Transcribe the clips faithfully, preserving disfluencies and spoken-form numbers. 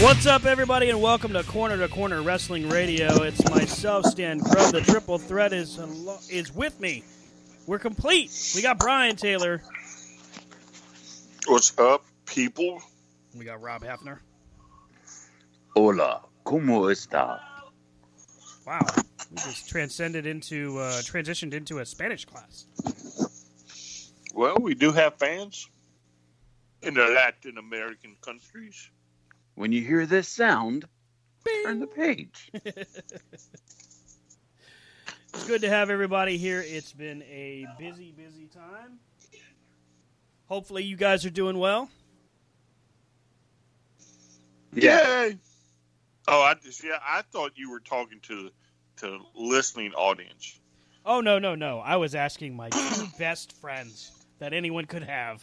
What's up, everybody, and welcome to Corner to Corner Wrestling Radio. It's myself, Stan Crow. The triple threat is is with me. We're complete. We got Brian Taylor. What's up, people? We got Rob Hefner. Hola, ¿cómo está? Wow, we just transcended into, uh, transitioned into a Spanish class. Well, we do have fans in the Latin American countries. When you hear this sound, Bing. Turn the page. It's good to have everybody here. It's been a busy, busy time. Hopefully you guys are doing well. Yeah. Yay! Oh, I just, yeah, I thought you were talking to to listening audience. Oh, no, no, no. I was asking my two best friends that anyone could have.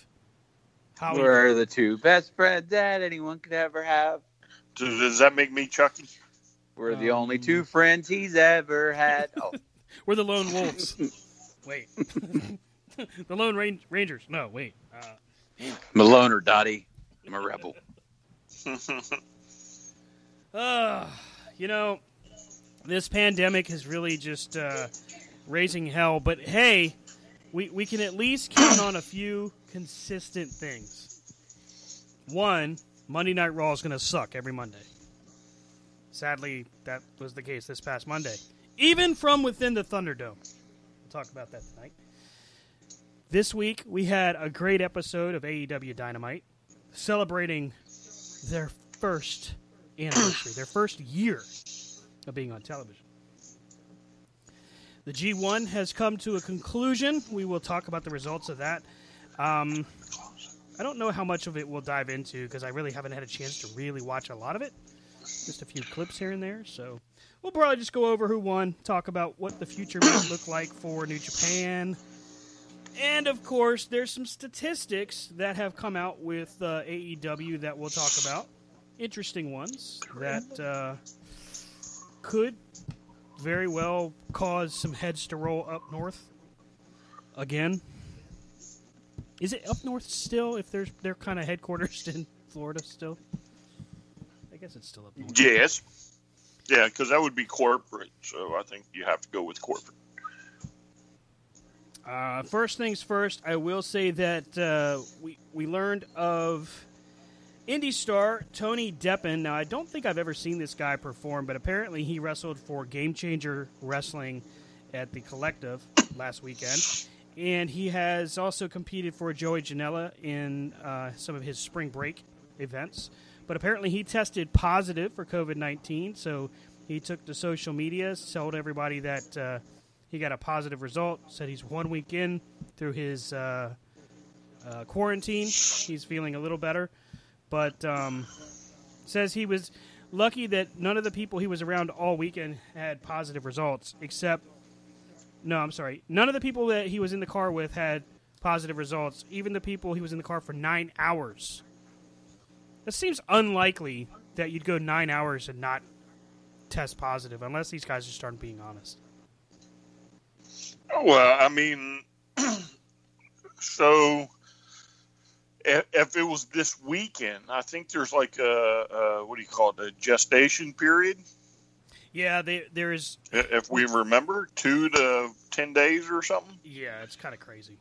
How Where are the two best friends that anyone could ever have? Does, does that make me Chucky? We're um, the only two friends he's ever had. Oh. We're the lone wolves. Wait. The lone ran- rangers. No, wait. Uh, I'm a loner, Dottie. I'm a rebel. Uh, you know, this pandemic is really just uh, raising hell. But, hey, we, we can at least count on a few consistent things. One, Monday Night Raw is going to suck every Monday. Sadly, that was the case this past Monday. Even from within the Thunderdome. We'll talk about that tonight. This week, we had a great episode of A E W Dynamite, celebrating their first anniversary, their first year of being on television. The G one has come to a conclusion. We will talk about the results of that. Um, I don't know how much of it we'll dive into because I really haven't had a chance to really watch a lot of it. Just a few clips here and there. So we'll probably just go over who won, talk about what the future might look like for New Japan, And, of course, there's some statistics that have come out with uh, A E W that we'll talk about. Interesting ones that uh, could very well cause some heads to roll up north again. Is it up north still if there's they're kind of headquarters in Florida still? I guess it's still up north. Yes. Yeah, because that would be corporate, so I think you have to go with corporate. Uh, first things first, I will say that uh, we we learned of indie star Tony Deppen. Now, I don't think I've ever seen this guy perform, but apparently he wrestled for Game Changer Wrestling at the Collective last weekend. And he has also competed for Joey Janela in uh, some of his spring break events. But apparently he tested positive for covid nineteen, so he took to social media, told everybody that... Uh, He got a positive result, said he's one week in through his uh, uh, quarantine. He's feeling a little better, but um, says he was lucky that none of the people he was around all weekend had positive results, except, no, I'm sorry, none of the people that he was in the car with had positive results, even the people he was in the car for nine hours. It seems unlikely that you'd go nine hours and not test positive, unless these guys just aren't being honest. Well, I mean, so if, if it was this weekend, I think there's like a, a what do you call it, a gestation period? Yeah, they, there is. If we remember, two to ten days or something? Yeah, it's kind of crazy.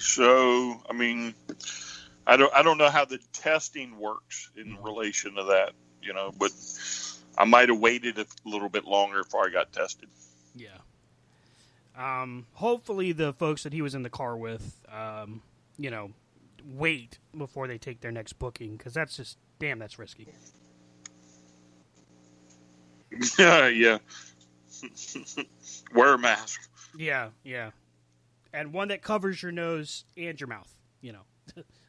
So, I mean, I don't, I don't know how the testing works in relation to that, you know, but... I might have waited a little bit longer before I got tested. Yeah. Um, hopefully the folks that he was in the car with, um, you know, wait before they take their next booking, because that's just, damn, that's risky. Yeah, yeah. Wear a mask. Yeah, yeah. And one that covers your nose and your mouth, you know.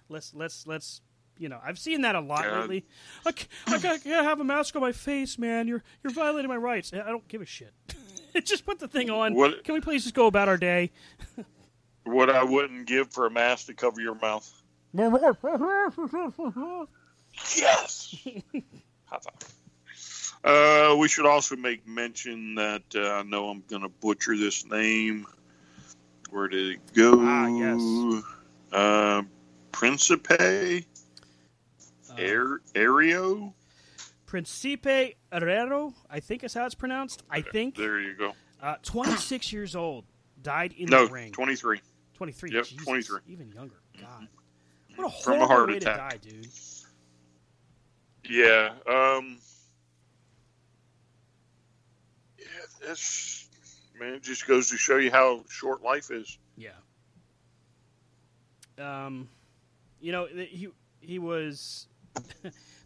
let's, let's, let's. You know, I've seen that a lot uh, lately. I can't, I can't have a mask on my face, man. You're you're violating my rights. I don't give a shit. Just put the thing on. What, Can we please just go about our day? What I wouldn't give for a mask to cover your mouth. Yes. High five. Uh, we should also make mention that uh, I know I'm going to butcher this name. Where did it go? Ah, yes. Uh, Principe. Air, Aereo? Principe Herrero, I think is how it's pronounced. I think. There you go. Uh, twenty-six years old, died in no, the ring. No, twenty-three. twenty-three, yep, Jesus, twenty-three. Even younger. God. What a From horrible a heart way attack. To die, dude. Yeah. Um, yeah, that's, man, it just goes to show you how short life is. Yeah. Um, You know, he he was...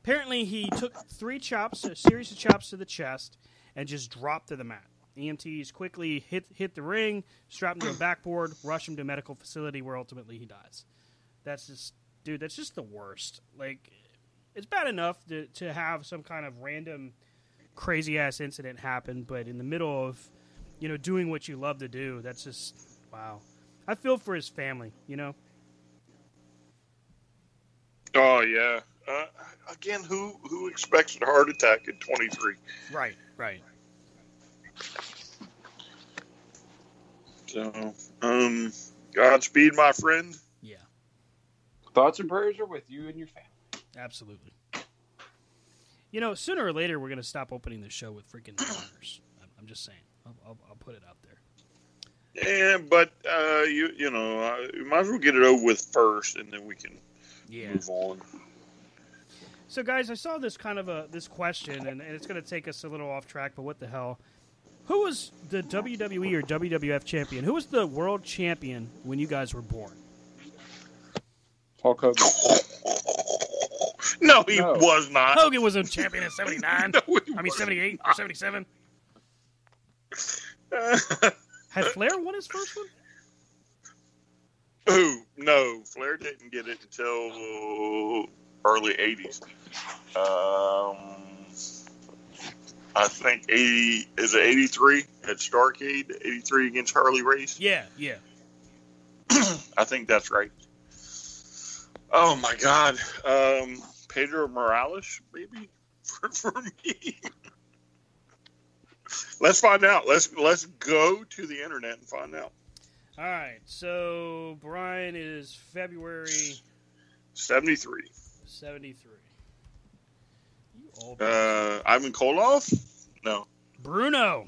Apparently, he took three chops, a series of chops to the chest, and just dropped to the mat. E M Ts quickly hit hit the ring, strapped him to a backboard, rushed him to a medical facility where ultimately he dies. That's just, dude, that's just the worst. Like, it's bad enough to, to have some kind of random crazy-ass incident happen, but in the middle of, you know, doing what you love to do, that's just, wow. I feel for his family, you know? Oh, yeah. Uh, again, who, who expects a heart attack at twenty-three? Right, right. So, um, Godspeed, my friend. Yeah. Thoughts and prayers are with you and your family. Absolutely. You know, sooner or later, we're going to stop opening the show with freaking honors. I'm, I'm just saying. I'll, I'll, I'll put it out there. Yeah, but, uh, you, you know, uh, you might as well get it over with first, and then we can yeah. move on. So, guys, I saw this kind of a this question, and, and it's going to take us a little off track, but what the hell? Who was the W W E or W W F champion? Who was the world champion when you guys were born? Hulk Hogan. No, he no. was not. Hogan was a champion in seventy-nine. No, I mean, seventy-eight or seventy-seven. Uh, Had Flair won his first one? Oh, no. Flair didn't get it until... early eighties. Um, I think eighty is it eighty-three at Starrcade, eighty-three against Harley Race. Yeah, yeah. I think that's right. Oh my God, um, Pedro Morales, maybe for, for me. Let's find out. Let's let's go to the internet and find out. All right. So Brian is February seventy-three. Seventy-three. Uh, Ivan Koloff? No. Bruno.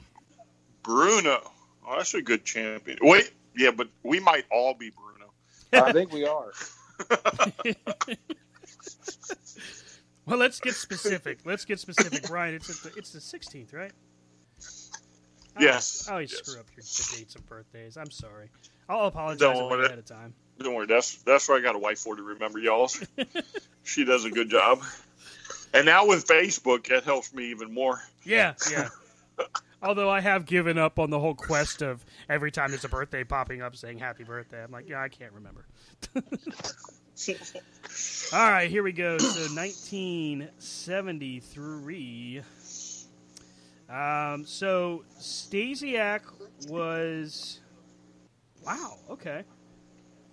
Bruno. Oh, that's a good champion. Wait, yeah, but we might all be Bruno. I think we are. Well, let's get specific. Let's get specific, Brian. It's the, it's the sixteenth, right? I yes. I always yes. screw up your dates of birthdays. I'm sorry. I'll apologize ahead of time. Don't worry. That's that's what I got a wife for, to remember y'all. She does a good job. And now with Facebook, that helps me even more. Yeah, yeah. Although I have given up on the whole quest of every time there's a birthday popping up saying happy birthday. I'm like, yeah, I can't remember. All right, here we go. So nineteen seventy-three. Um, so Stasiak was... Wow, okay.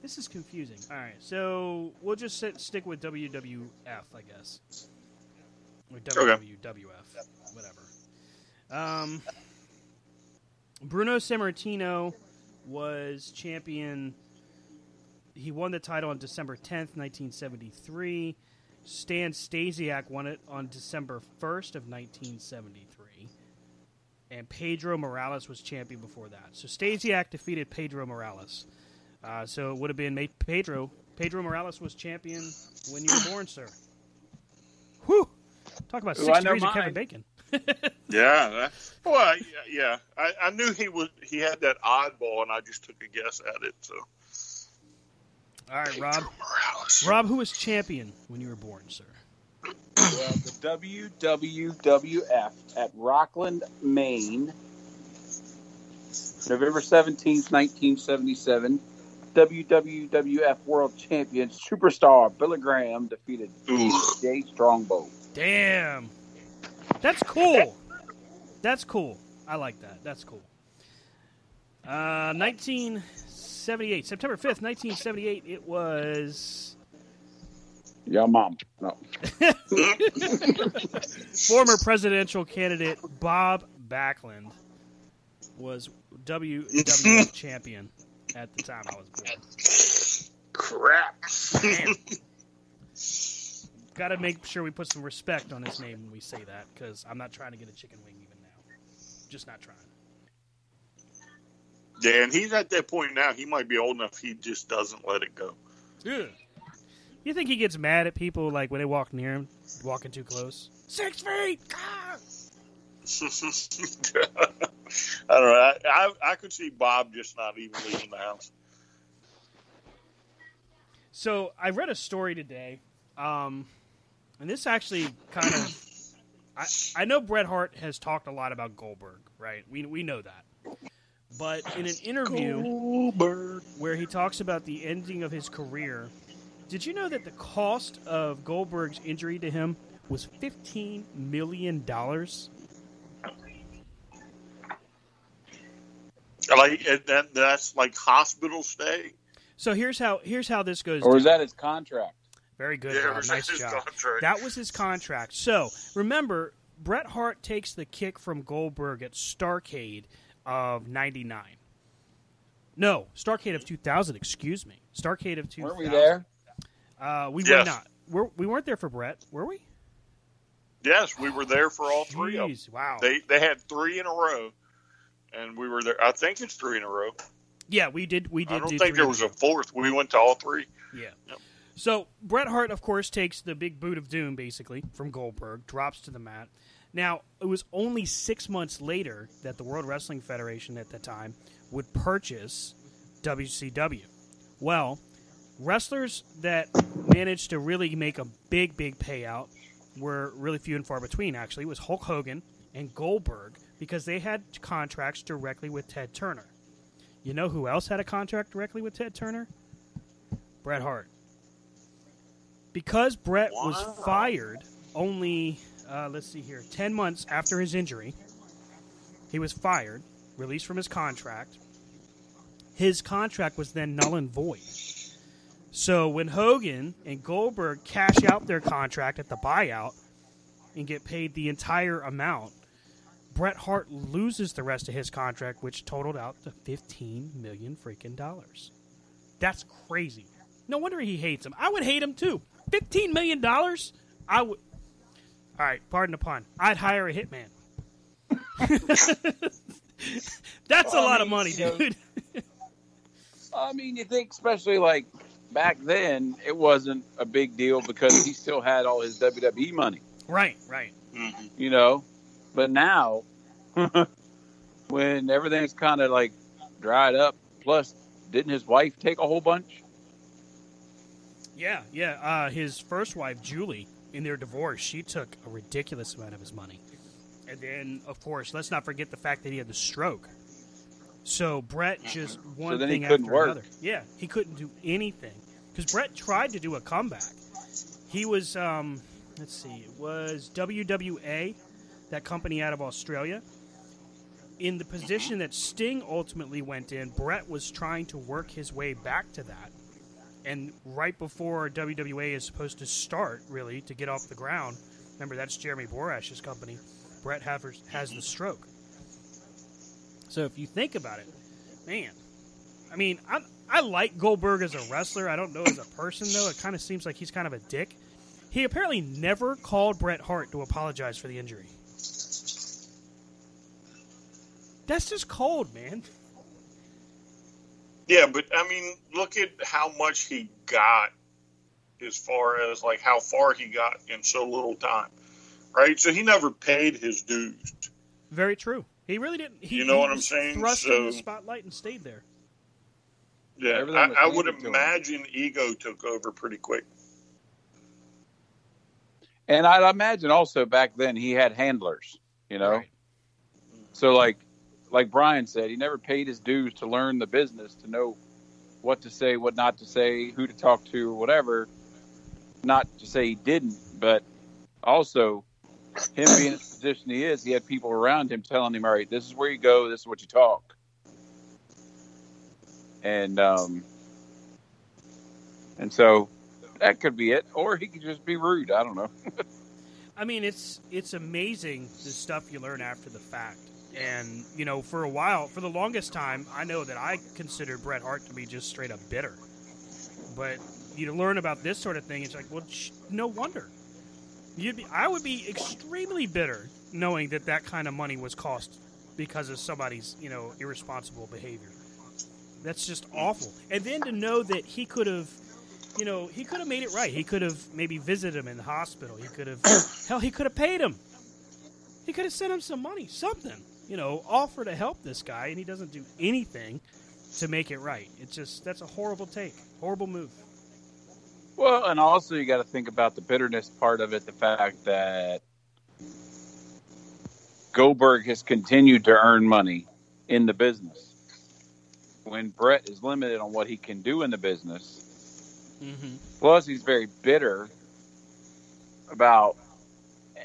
This is confusing. All right, so we'll just sit, stick with W W F, I guess. Or W W F, okay. Whatever. Um, Bruno Sammartino was champion. He won the title on December tenth, nineteen seventy-three. Stan Stasiak won it on December first of nineteen seventy-three. And Pedro Morales was champion before that. So Stasiak defeated Pedro Morales. Uh, so it would have been Pedro. Pedro Morales was champion when you were born, sir. Whew! Talk about Ooh, six degrees of Kevin Bacon. yeah. That, well, I, yeah. I, I knew he was. He had that oddball, and I just took a guess at it. So, all right, Pedro Rob. Morales. Rob, who was champion when you were born, sir? Well, the W W F at Rockland, Maine, November seventeenth, nineteen seventy-seven. W W F World Champion Superstar Billy Graham defeated Jay Strongbow. Damn. That's cool. That's cool. I like that. That's cool. Uh, nineteen seventy-eight. September fifth, nineteen seventy-eight. It was... Your mom. No. Former presidential candidate Bob Backlund was W W F champion at the time I was born. Crap. Damn. Got to make sure we put some respect on his name when we say that, because I'm not trying to get a chicken wing even now. Just not trying. Yeah, and he's at that point now. He might be old enough. He just doesn't let it go. Yeah. You think he gets mad at people like when they walk near him, walking too close? Six feet! Ah! I don't know. I, I, I could see Bob just not even leaving the house. So I read a story today. Um... And this actually kind of, I, I know Bret Hart has talked a lot about Goldberg, right? We we know that. But in an interview Goldberg. Where he talks about the ending of his career, did you know that the cost of Goldberg's injury to him was fifteen million dollars? Like that, that's like hospital stay? So here's how here's how this goes. Or is down. That his contract? Very good. Yeah, nice job. Contract. That was his contract. So, remember, Bret Hart takes the kick from Goldberg at Starrcade of ninety-nine. No, Starrcade of two thousand, excuse me. Starrcade of two thousand. Weren't we there? Uh, we yes. were not. We're, we weren't there for Bret, were we? Yes, we were there for all three Jeez, of them. Wow. They, they had three in a row, and we were there. I think it's three in a row. Yeah, we did. We did. I don't do think there was a fourth. We went to all three. Yeah. Yep. So, Bret Hart, of course, takes the big boot of doom, basically, from Goldberg, drops to the mat. Now, it was only six months later that the World Wrestling Federation at the time would purchase W C W. Well, wrestlers that managed to really make a big, big payout were really few and far between, actually. It was Hulk Hogan and Goldberg, because they had contracts directly with Ted Turner. You know who else had a contract directly with Ted Turner? Bret Hart. Because Bret was fired only uh, let's see here, ten months after his injury, he was fired, released from his contract. His contract was then null and void. So when Hogan and Goldberg cash out their contract at the buyout and get paid the entire amount, Bret Hart loses the rest of his contract, which totaled out to fifteen million freaking dollars. That's crazy. No wonder he hates him. I would hate him too. fifteen million dollars? I would. All right, pardon the pun. I'd hire a hitman. That's well, a lot I mean, of money, you know, dude. I mean, you think, especially like back then, it wasn't a big deal because he still had all his W W E money. Right, right. Mm-hmm. You know? But now, when everything's kind of like dried up, plus, didn't his wife take a whole bunch? Yeah, yeah. Uh, his first wife, Julie, in their divorce, she took a ridiculous amount of his money. And then, of course, let's not forget the fact that he had the stroke. So Bret just one so thing after work. another. Yeah, he couldn't do anything because Bret tried to do a comeback. He was, um, let's see, it was W W A, that company out of Australia. In the position that Sting ultimately went in, Bret was trying to work his way back to that. And right before W W A is supposed to start, really, to get off the ground, remember that's Jeremy Borash's company, Bret has the stroke. So if you think about it, man, I mean, I I like Goldberg as a wrestler. I don't know as a person, though. It kind of seems like he's kind of a dick. He apparently never called Bret Hart to apologize for the injury. That's just cold, man. Yeah, but, I mean, look at how much he got as far as, like, how far he got in so little time, right? So he never paid his dues. Very true. He really didn't. He, you know he what I'm saying? He was thrust so, in the spotlight and stayed there. Yeah, I, I would imagine ego took over pretty quick. And I imagine also back then he had handlers, you know? Right. So, like, Like Brian said, he never paid his dues to learn the business, to know what to say, what not to say, who to talk to, whatever. Not to say he didn't, but also him being in the position he is, he had people around him telling him, all right, this is where you go, this is what you talk. And um, and so that could be it. Or he could just be rude. I don't know. I mean, it's it's amazing the stuff you learn after the fact. And, you know, for a while, for the longest time, I know that I considered Bret Hart to be just straight up bitter. But you learn about this sort of thing, it's like, well, sh- no wonder. You'd be, I would be extremely bitter knowing that that kind of money was cost because of somebody's, you know, irresponsible behavior. That's just awful. And then to know that he could have, you know, he could have made it right. He could have maybe visited him in the hospital. He could have, hell, he could have paid him. He could have sent him some money, something. You know, offer to help this guy, and he doesn't do anything to make it right. It's just, that's a horrible take, horrible move. Well, and also you got to think about the bitterness part of it, the fact that Goldberg has continued to earn money in the business. When Bret is limited on what he can do in the business, mm-hmm. plus he's very bitter about,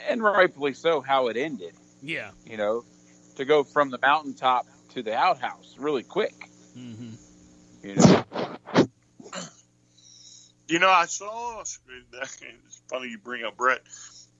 and rightfully so, how it ended. Yeah. You know? To go from the mountaintop to the outhouse really quick. Mm-hmm. You know, you know, I saw, it's funny you bring up Bret.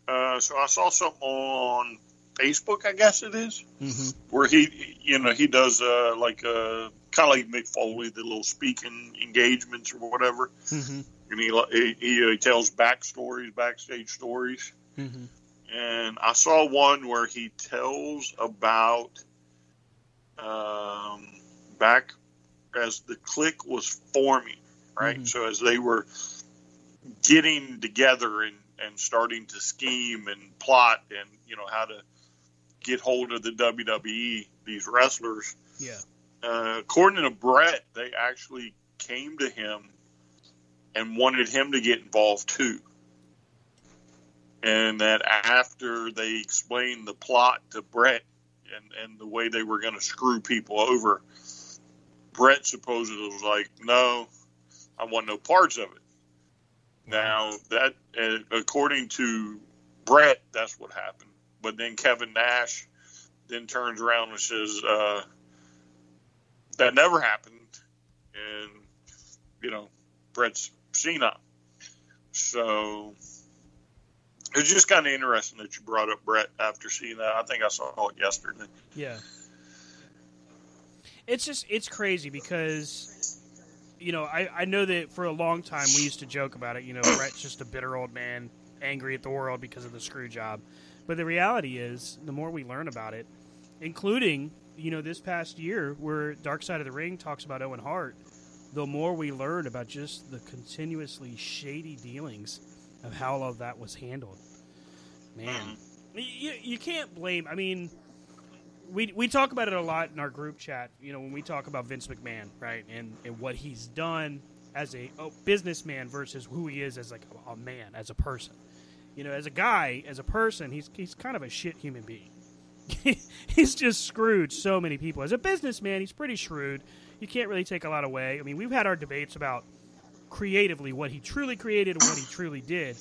Uh, so I saw something on Facebook, I guess it is, mm-hmm. where he, you know, he does uh, like a, kind of like Mick Foley, the little speaking engagements or whatever. Mm-hmm. And he, he, he tells backstories, backstage stories. Mm-hmm. And I saw one where he tells about um, back as the clique was forming, right? Mm-hmm. So as they were getting together and, and starting to scheme and plot and, you know, how to get hold of the W W E, these wrestlers. Yeah. Uh, according to Bret, they actually came to him and wanted him to get involved too. And that after they explained the plot to Bret and, and the way they were going to screw people over, Bret supposedly was like, no, I want no parts of it. Now, that, according to Bret, that's what happened. But then Kevin Nash then turns around and says, uh, that never happened. And, you know, Bret's senile. So it's just kind of interesting that you brought up Bret after seeing that. I think I saw it yesterday. Yeah. It's just, it's crazy because, you know, I, I know that for a long time we used to joke about it. You know, Bret's just a bitter old man angry at the world because of the screw job. But the reality is, the more we learn about it, including, you know, this past year where Dark Side of the Ring talks about Owen Hart, the more we learn about just the continuously shady dealings of how all of that was handled. Man, you, you can't blame, I mean, we we talk about it a lot in our group chat, you know, when we talk about Vince McMahon, right, and, and what he's done as a oh, businessman versus who he is as like a, a man, as a person. You know, as a guy, as a person, he's he's kind of a shit human being. He's just screwed so many people. As a businessman, he's pretty shrewd. You can't really take a lot away. I mean, we've had our debates about creatively what he truly created and what he truly did.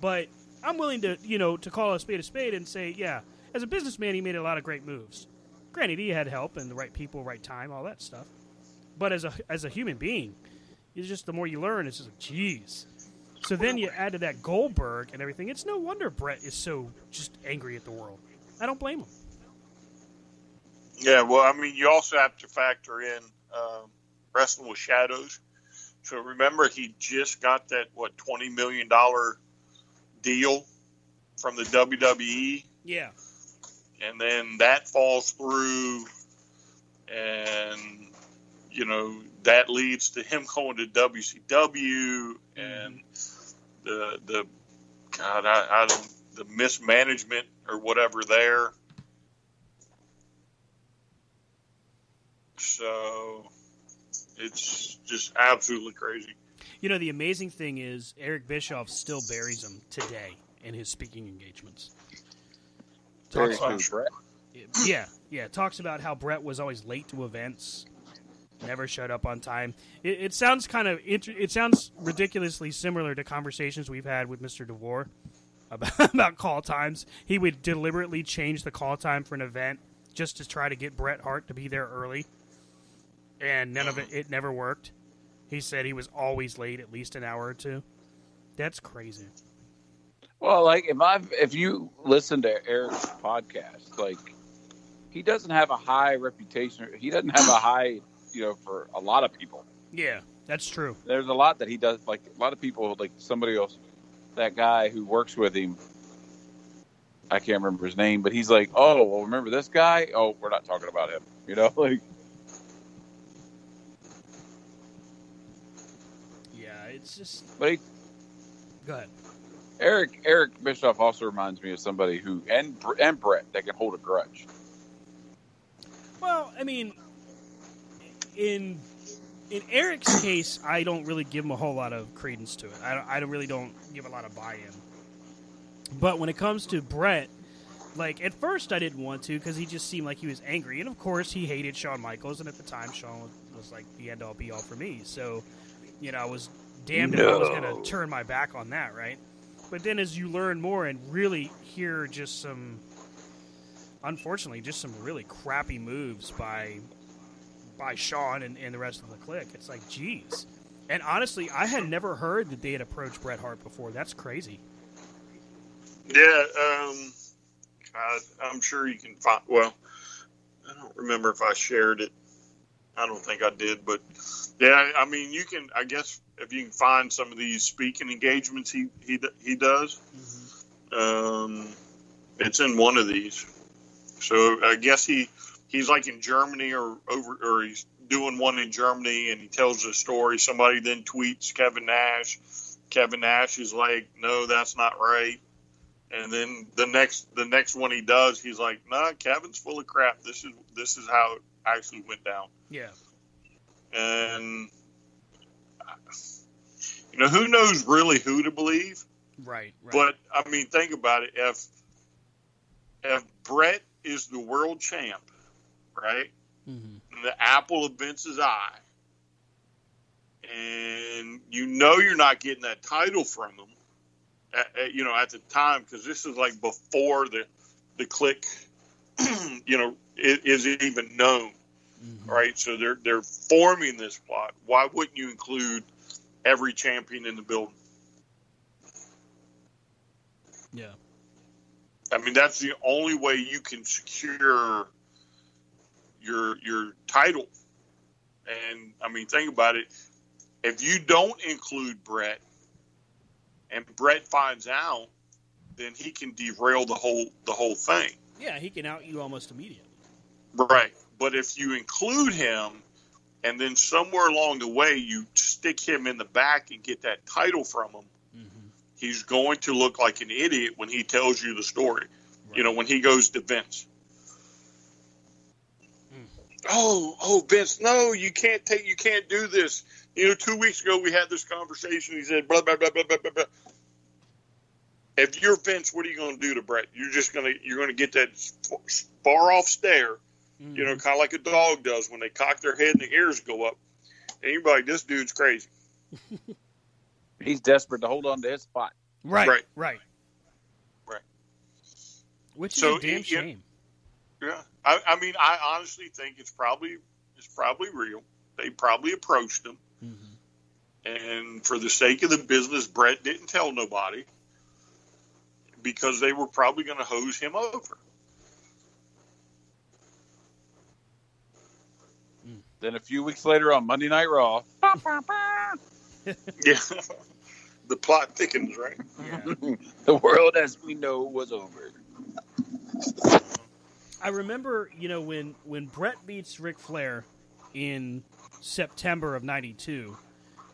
But I'm willing to, you know, to call a spade a spade and say, yeah, as a businessman, he made a lot of great moves. Granted, he had help and the right people, right time, all that stuff. But as a as a human being, it's just the more you learn, it's just like, geez. So then you add to that Goldberg and everything. It's no wonder Bret is so just angry at the world. I don't blame him. Yeah, well, I mean, you also have to factor in um, wrestling with shadows. So remember, he just got that, what, twenty million dollars deal from the W W E? Yeah. And then that falls through, and, you know, that leads to him going to W C W and the the God, I, I don't the mismanagement or whatever there. So it's just absolutely crazy. You know, the amazing thing is Eric Bischoff still buries him today in his speaking engagements. Talks about Bret. Yeah, yeah. Talks about how Bret was always late to events. Never showed up on time. It, it sounds kind of it, it sounds ridiculously similar to conversations we've had with Mister DeVore about, about call times. He would deliberately change the call time for an event just to try to get Bret Hart to be there early, and none of it it never worked. He said he was always late at least an hour or two. That's crazy. Well, like if I if you listen to Eric's podcast, like he doesn't have a high reputation. He doesn't have a high you know, for a lot of people. Yeah, that's true. There's a lot that he does. Like, a lot of people, like somebody else, that guy who works with him, I can't remember his name, but he's like, oh, well, remember this guy? Oh, we're not talking about him. You know, like. Yeah, it's just. But he, Go ahead. Eric, Eric Bischoff also reminds me of somebody who, and, and Bret, that can hold a grudge. Well, I mean. In in Eric's case, I don't really give him a whole lot of credence to it. I, don't, I don't really don't give a lot of buy-in. But when it comes to Bret, like, at first I didn't want to because he just seemed like he was angry. And, of course, he hated Shawn Michaels. And at the time, Shawn was, like, the end-all, be-all for me. So, you know, I was damned no. if I was going to turn my back on that, right? But then as you learn more and really hear just some, unfortunately, just some really crappy moves by... by Shawn and, and the rest of the clique. It's like, geez. And honestly, I had never heard that they had approached Bret Hart before. That's crazy. Yeah, um, I, I'm sure you can find, well, I don't remember if I shared it. I don't think I did, but yeah, I mean, you can, I guess, if you can find some of these speaking engagements he, he, he does, mm-hmm. um, it's in one of these. So I guess he, He's like in Germany or over, or he's doing one in Germany, and he tells the story. Somebody then tweets Kevin Nash. Kevin Nash is like, "No, that's not right." And then the next, the next one he does, he's like, "Nah, Kevin's full of crap. This is this is how it actually went down." Yeah. And you know, who knows really who to believe? Right. Right. But I mean, think about it. If if Bret is the world champ. Right? Mm-hmm. The apple of Vince's eye. And you know you're not getting that title from him. at, at, you know, at the time, because this was like before the the click, you know, is even known, mm-hmm. right? So they're they're forming this plot. Why wouldn't you include every champion in the building? Yeah. I mean, that's the only way you can secure your your title. And, I mean, think about it. If you don't include Bret and Bret finds out, then he can derail the whole the whole thing. Yeah, he can out you almost immediately. Right. But if you include him and then somewhere along the way you stick him in the back and get that title from him, he's going to look like an idiot when he tells you the story. Right. You know, when he goes to Vince. Mm. Oh, oh, Vince, no, you can't take, you can't do this. You know, two weeks ago we had this conversation. He said, blah, blah, blah, blah, blah, blah. If you're Vince, what are you going to do to Bret? You're just going to, you're going to get that far off stare, mm. you know, kind of like a dog does when they cock their head and the ears go up. And you're like, this dude's crazy. He's desperate to hold on to his spot. Right, right, right. right. Which is so a damn it, shame. Yeah, I, I mean, I honestly think it's probably it's probably real. They probably approached him, mm-hmm. and for the sake of the business, Bret didn't tell nobody because they were probably going to hose him over. Mm. Then a few weeks later on Monday Night Raw. Yeah, the plot thickens, right? Yeah. The world as we know was over. I remember, you know, when, when Bret beats Ric Flair in September of ninety-two,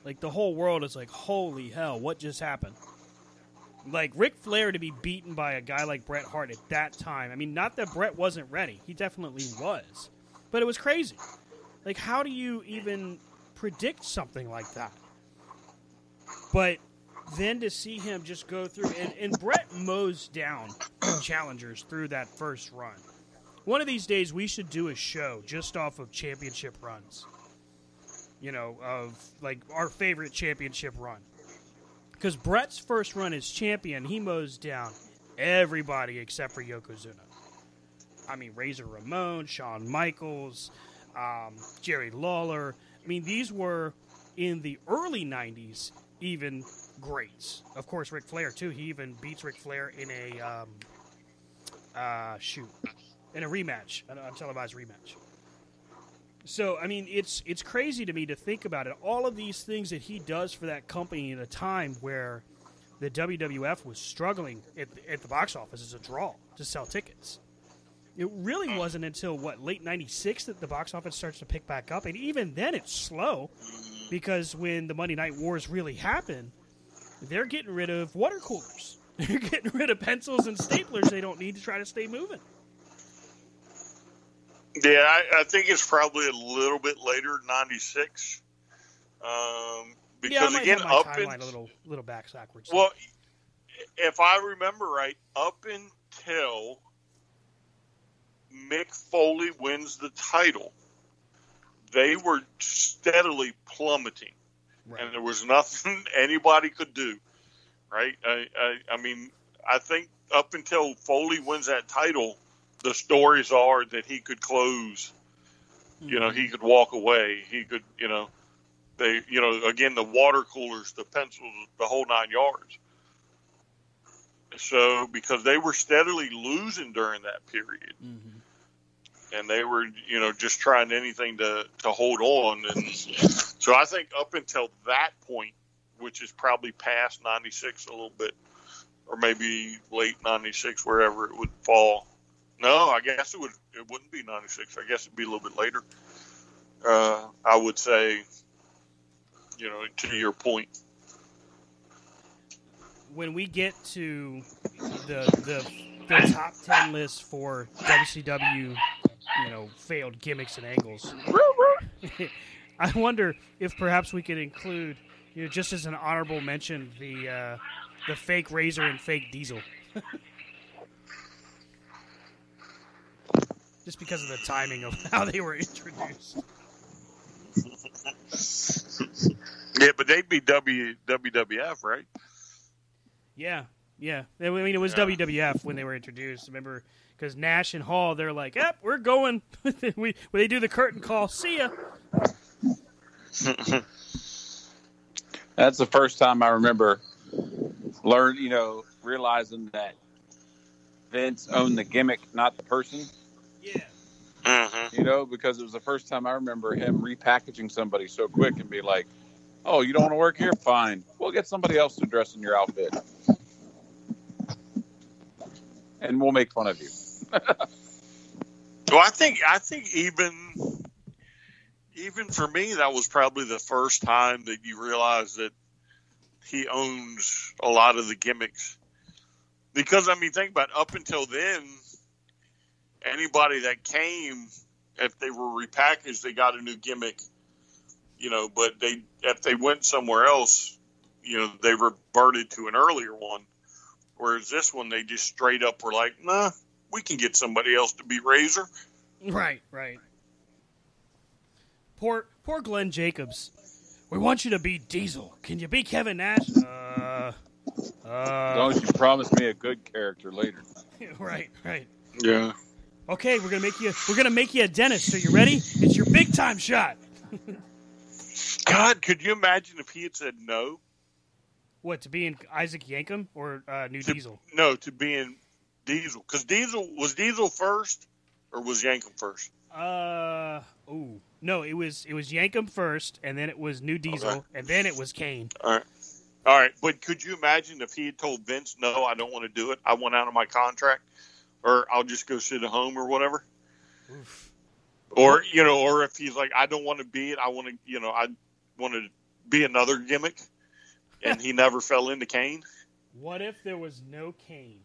like, the whole world is like, holy hell, what just happened? Like, Ric Flair to be beaten by a guy like Bret Hart at that time. I mean, not that Bret wasn't ready. He definitely was. But it was crazy. Like, how do you even predict something like that? But then to see him just go through, and, and Bret mows down challengers through that first run. One of these days, we should do a show just off of championship runs. You know, of like our favorite championship run. Because Bret's first run as champion, he mows down everybody except for Yokozuna. I mean, Razor Ramon, Shawn Michaels, um, Jerry Lawler. I mean, these were in the early nineties. Even greats. Of course, Ric Flair, too. He even beats Ric Flair in a, um, uh, shoot, in a rematch, a televised rematch. So, I mean, it's it's crazy to me to think about it. All of these things that he does for that company at a time where the W W F was struggling at, at the box office as a draw to sell tickets. It really wasn't until, what, late ninety-six that the box office starts to pick back up. And even then, it's slow. Because when the Monday Night Wars really happen, they're getting rid of water coolers. They're getting rid of pencils and staplers they don't need to try to stay moving. Yeah, I, I think it's probably a little bit later, ninety-six. Um, because yeah, again, up timeline and, a little, little back backwards. Well, if I remember right, up until Mick Foley wins the title, they were steadily plummeting, right. And there was nothing anybody could do, right? I, I, I mean, I think up until Foley wins that title, the stories are that he could close, mm-hmm. you know, he could walk away. He could, you know, they, you know, again, the water coolers, the pencils, the whole nine yards. So because they were steadily losing during that period. Mm-hmm. And they were, you know, just trying anything to, to hold on. And so I think up until that point, which is probably past ninety-six a little bit, or maybe late ninety-six, wherever it would fall. No, I guess it would. It wouldn't be ninety-six. I guess it'd be a little bit later. Uh, I would say, you know, to your point. When we get to the the, the top ten list for W C W. You know, failed gimmicks and angles. I wonder if perhaps we could include, you know, just as an honorable mention, the uh, the fake Razor and fake Diesel, just because of the timing of how they were introduced. Yeah, but they'd be W W F, right? Yeah, yeah. I mean, it was yeah. W W F when they were introduced. Remember, because Nash and Hall, they're like, "Yep, we're going." we they do the curtain call. See ya. That's the first time I remember learn, you know, realizing that Vince owned the gimmick, not the person. Yeah. Uh-huh. You know, because it was the first time I remember him repackaging somebody so quick and be like, "Oh, you don't want to work here? Fine. We'll get somebody else to dress in your outfit. And we'll make fun of you." Well, I think I think even even for me, that was probably the first time that you realize that he owns a lot of the gimmicks. Because, I mean, think about it, up until then, anybody that came, if they were repackaged, they got a new gimmick. You know, but they if they went somewhere else, you know, they reverted to an earlier one. Whereas this one, they just straight up were like, nah, we can get somebody else to be Razor. Right, right. Poor poor Glenn Jacobs. We want you to be Diesel. Can you be Kevin Nash? Uh, uh, as long as you promise me a good character later. Right, right. Yeah. Okay, we're gonna make you. We're gonna make you a dentist. Are you ready? It's your big time shot. God, could you imagine if he had said no? What, to being Isaac Yankem or uh, New to, Diesel? No, to being Diesel. Because Diesel was Diesel first, or was Yankem first? Uh, ooh, no, it was it was Yankem first, and then it was New Diesel, okay. And then it was Kane. All right, all right. But could you imagine if he had told Vince, "No, I don't want to do it. I want out of my contract, or I'll just go sit at home or whatever." Oof. Or, you know, or if he's like, I don't want to be it. I want to, you know, I want to be another gimmick. And he never fell into Kane. What if there was no Kane?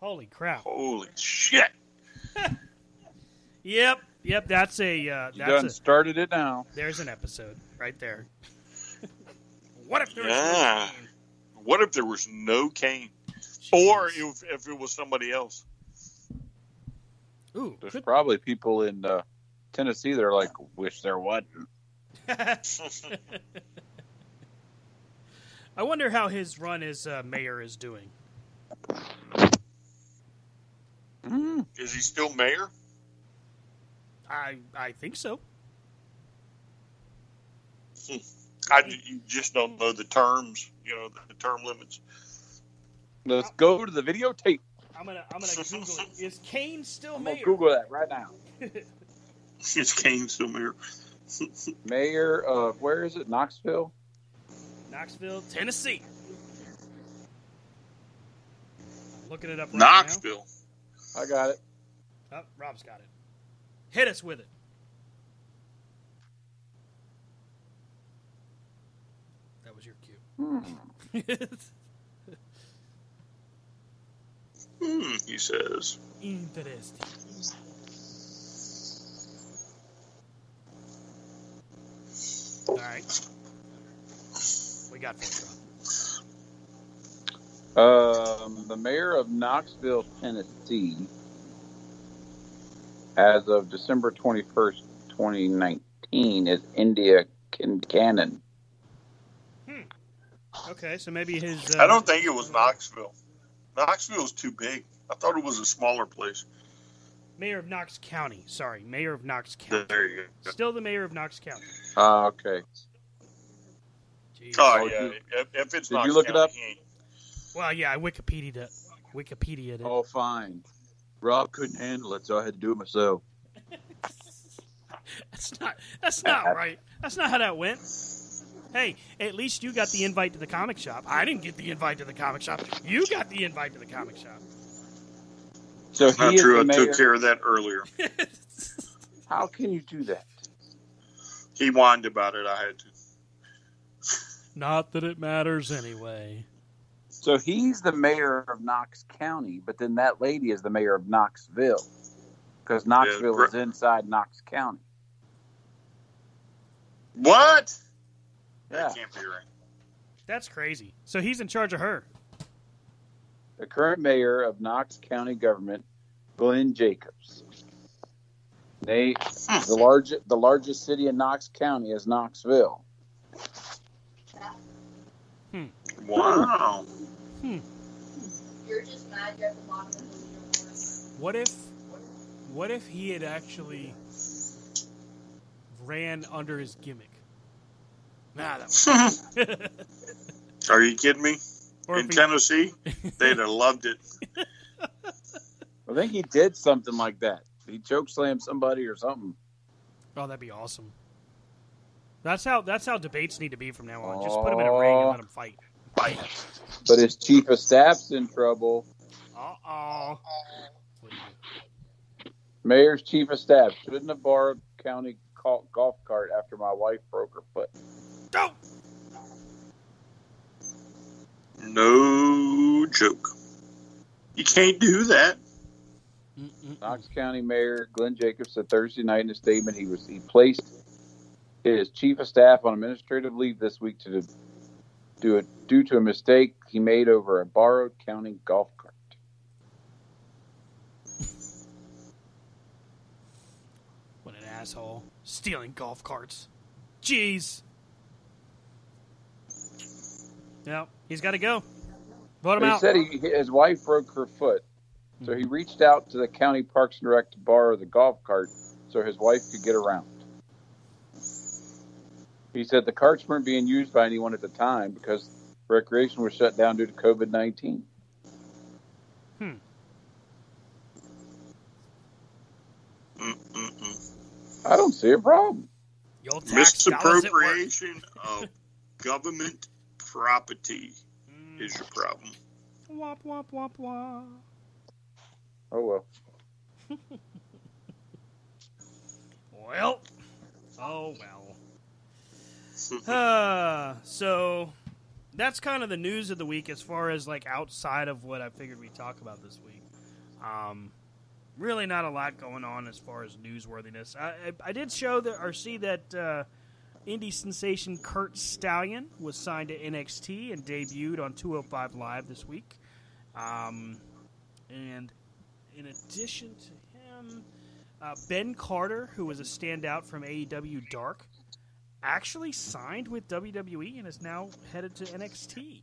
Holy crap. Holy shit. Yep. Yep. That's a, uh, you that's done a, started it now. There's an episode right there. What if there was yeah. no Kane? What if there was no Kane? Jeez. Or if, if it was somebody else. Ooh, There's could... probably people in uh, Tennessee that are like, wish there wasn't. I wonder how his run as uh, mayor is doing. Mm. Is he still mayor? I I think so. I, you just don't know the terms, you know, the, the term limits. Let's go to the videotape. I'm gonna, I'm gonna Google it. Is Kane still I'm mayor? Google that right now. Is Kane still mayor? Mayor of where is it? Knoxville. Knoxville, Tennessee. I'm looking it up. Right Knoxville. Now. I got it. Oh, Rob's got it. Hit us with it. That was your cue. Hmm. Hmm, he says. Interesting. All right. We got this. Um, the mayor of Knoxville, Tennessee, as of December twenty-first, twenty nineteen, is India Cannon. Hmm. Okay, so maybe his... Uh, I don't think it was Knoxville. Knoxville's too big. I thought it was a smaller place. Mayor of Knox County. Sorry, mayor of Knox County. There you go. Still the mayor of Knox County. Ah, uh, okay. Jeez. Oh, yeah. You, if, if it's did Knox you look County, it up? Well, yeah, I Wikipedia'd it. Wikipedia'd it. Oh, fine. Rob couldn't handle it, so I had to do it myself. that's not, that's not right. That's not how that went. Hey, at least you got the invite to the comic shop. I didn't get the invite to the comic shop. You got the invite to the comic shop. So it's not true. I mayor. took care of that earlier. How can you do that? He whined about it. I had to. Not that it matters anyway. So he's the mayor of Knox County, but then that lady is the mayor of Knoxville. Because Knoxville yeah, is inside Knox County. What? Yeah. That can't be right. That's crazy. So he's in charge of her. The current mayor of Knox County government, Glenn Jacobs. They, the large, the largest city in Knox County is Knoxville. Hmm. Wow. Hmm. You're just mad you're at the bottom of the leaderboard. What if, what if he had actually ran under his gimmick? Nah, that was... Are you kidding me? Or in he... Tennessee, they'd have loved it. I think he did something like that. He chokeslammed somebody or something. Oh, that'd be awesome. That's how that's how debates need to be from now on. Just put him in a ring and let him fight. Fight. But his chief of staff's in trouble. Uh-oh. Mayor's chief of staff shouldn't have borrowed county golf cart after my wife broke her foot. Go! No joke. You can't do that. Mm-mm. Knox County Mayor Glenn Jacobs said Thursday night in a statement he was he placed his chief of staff on administrative leave this week to do it due to a mistake he made over a borrowed county golf cart. What an asshole! Stealing golf carts. Jeez. No, he's got to go. Vote him out. He said he, his wife broke her foot. So he reached out to the county parks and rec to borrow the golf cart so his wife could get around. He said the carts weren't being used by anyone at the time because recreation was shut down due to covid nineteen. Hmm. Mm-mm-mm. I don't see a problem. Misappropriation of government property mm. is your problem. Womp, womp, womp, womp. Oh, well. well. Oh, well. Uh, so, that's kind of the news of the week as far as, like, outside of what I figured we'd talk about this week. Um, really not a lot going on as far as newsworthiness. I, I, I did show that or see that uh, indie sensation Kurt Stallion was signed to N X T and debuted on two oh five live this week. Um, and... In addition to him, uh, Ben Carter, who was a standout from A E W Dark, actually signed with W W E and is now headed to N X T.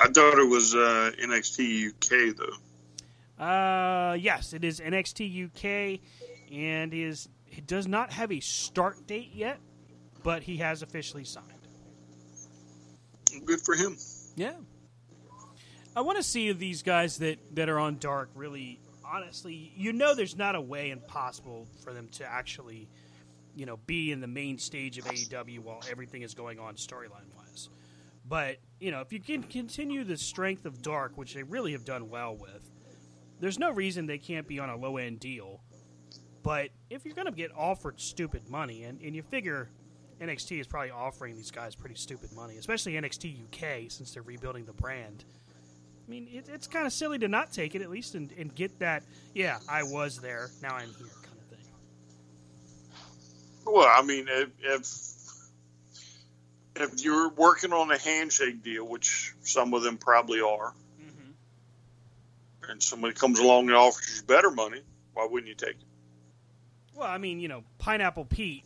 I thought it was uh, N X T U K, though. Uh, yes, it is N X T U K, and he, is, he does not have a start date yet, but he has officially signed. Good for him. Yeah. I want to see these guys that, that are on Dark really, honestly, you know there's not a way impossible for them to actually, you know, be in the main stage of A E W while everything is going on storyline-wise. But, you know, if you can continue the strength of Dark, which they really have done well with, there's no reason they can't be on a low-end deal. But if you're going to get offered stupid money, and, and you figure N X T is probably offering these guys pretty stupid money, especially N X T U K since they're rebuilding the brand. I mean, it, it's kind of silly to not take it, at least, and, and get that, yeah, I was there, now I'm here kind of thing. Well, I mean, if if, if you're working on a handshake deal, which some of them probably are, mm-hmm. and somebody comes along and offers you better money, why wouldn't you take it? Well, I mean, you know, Pineapple Pete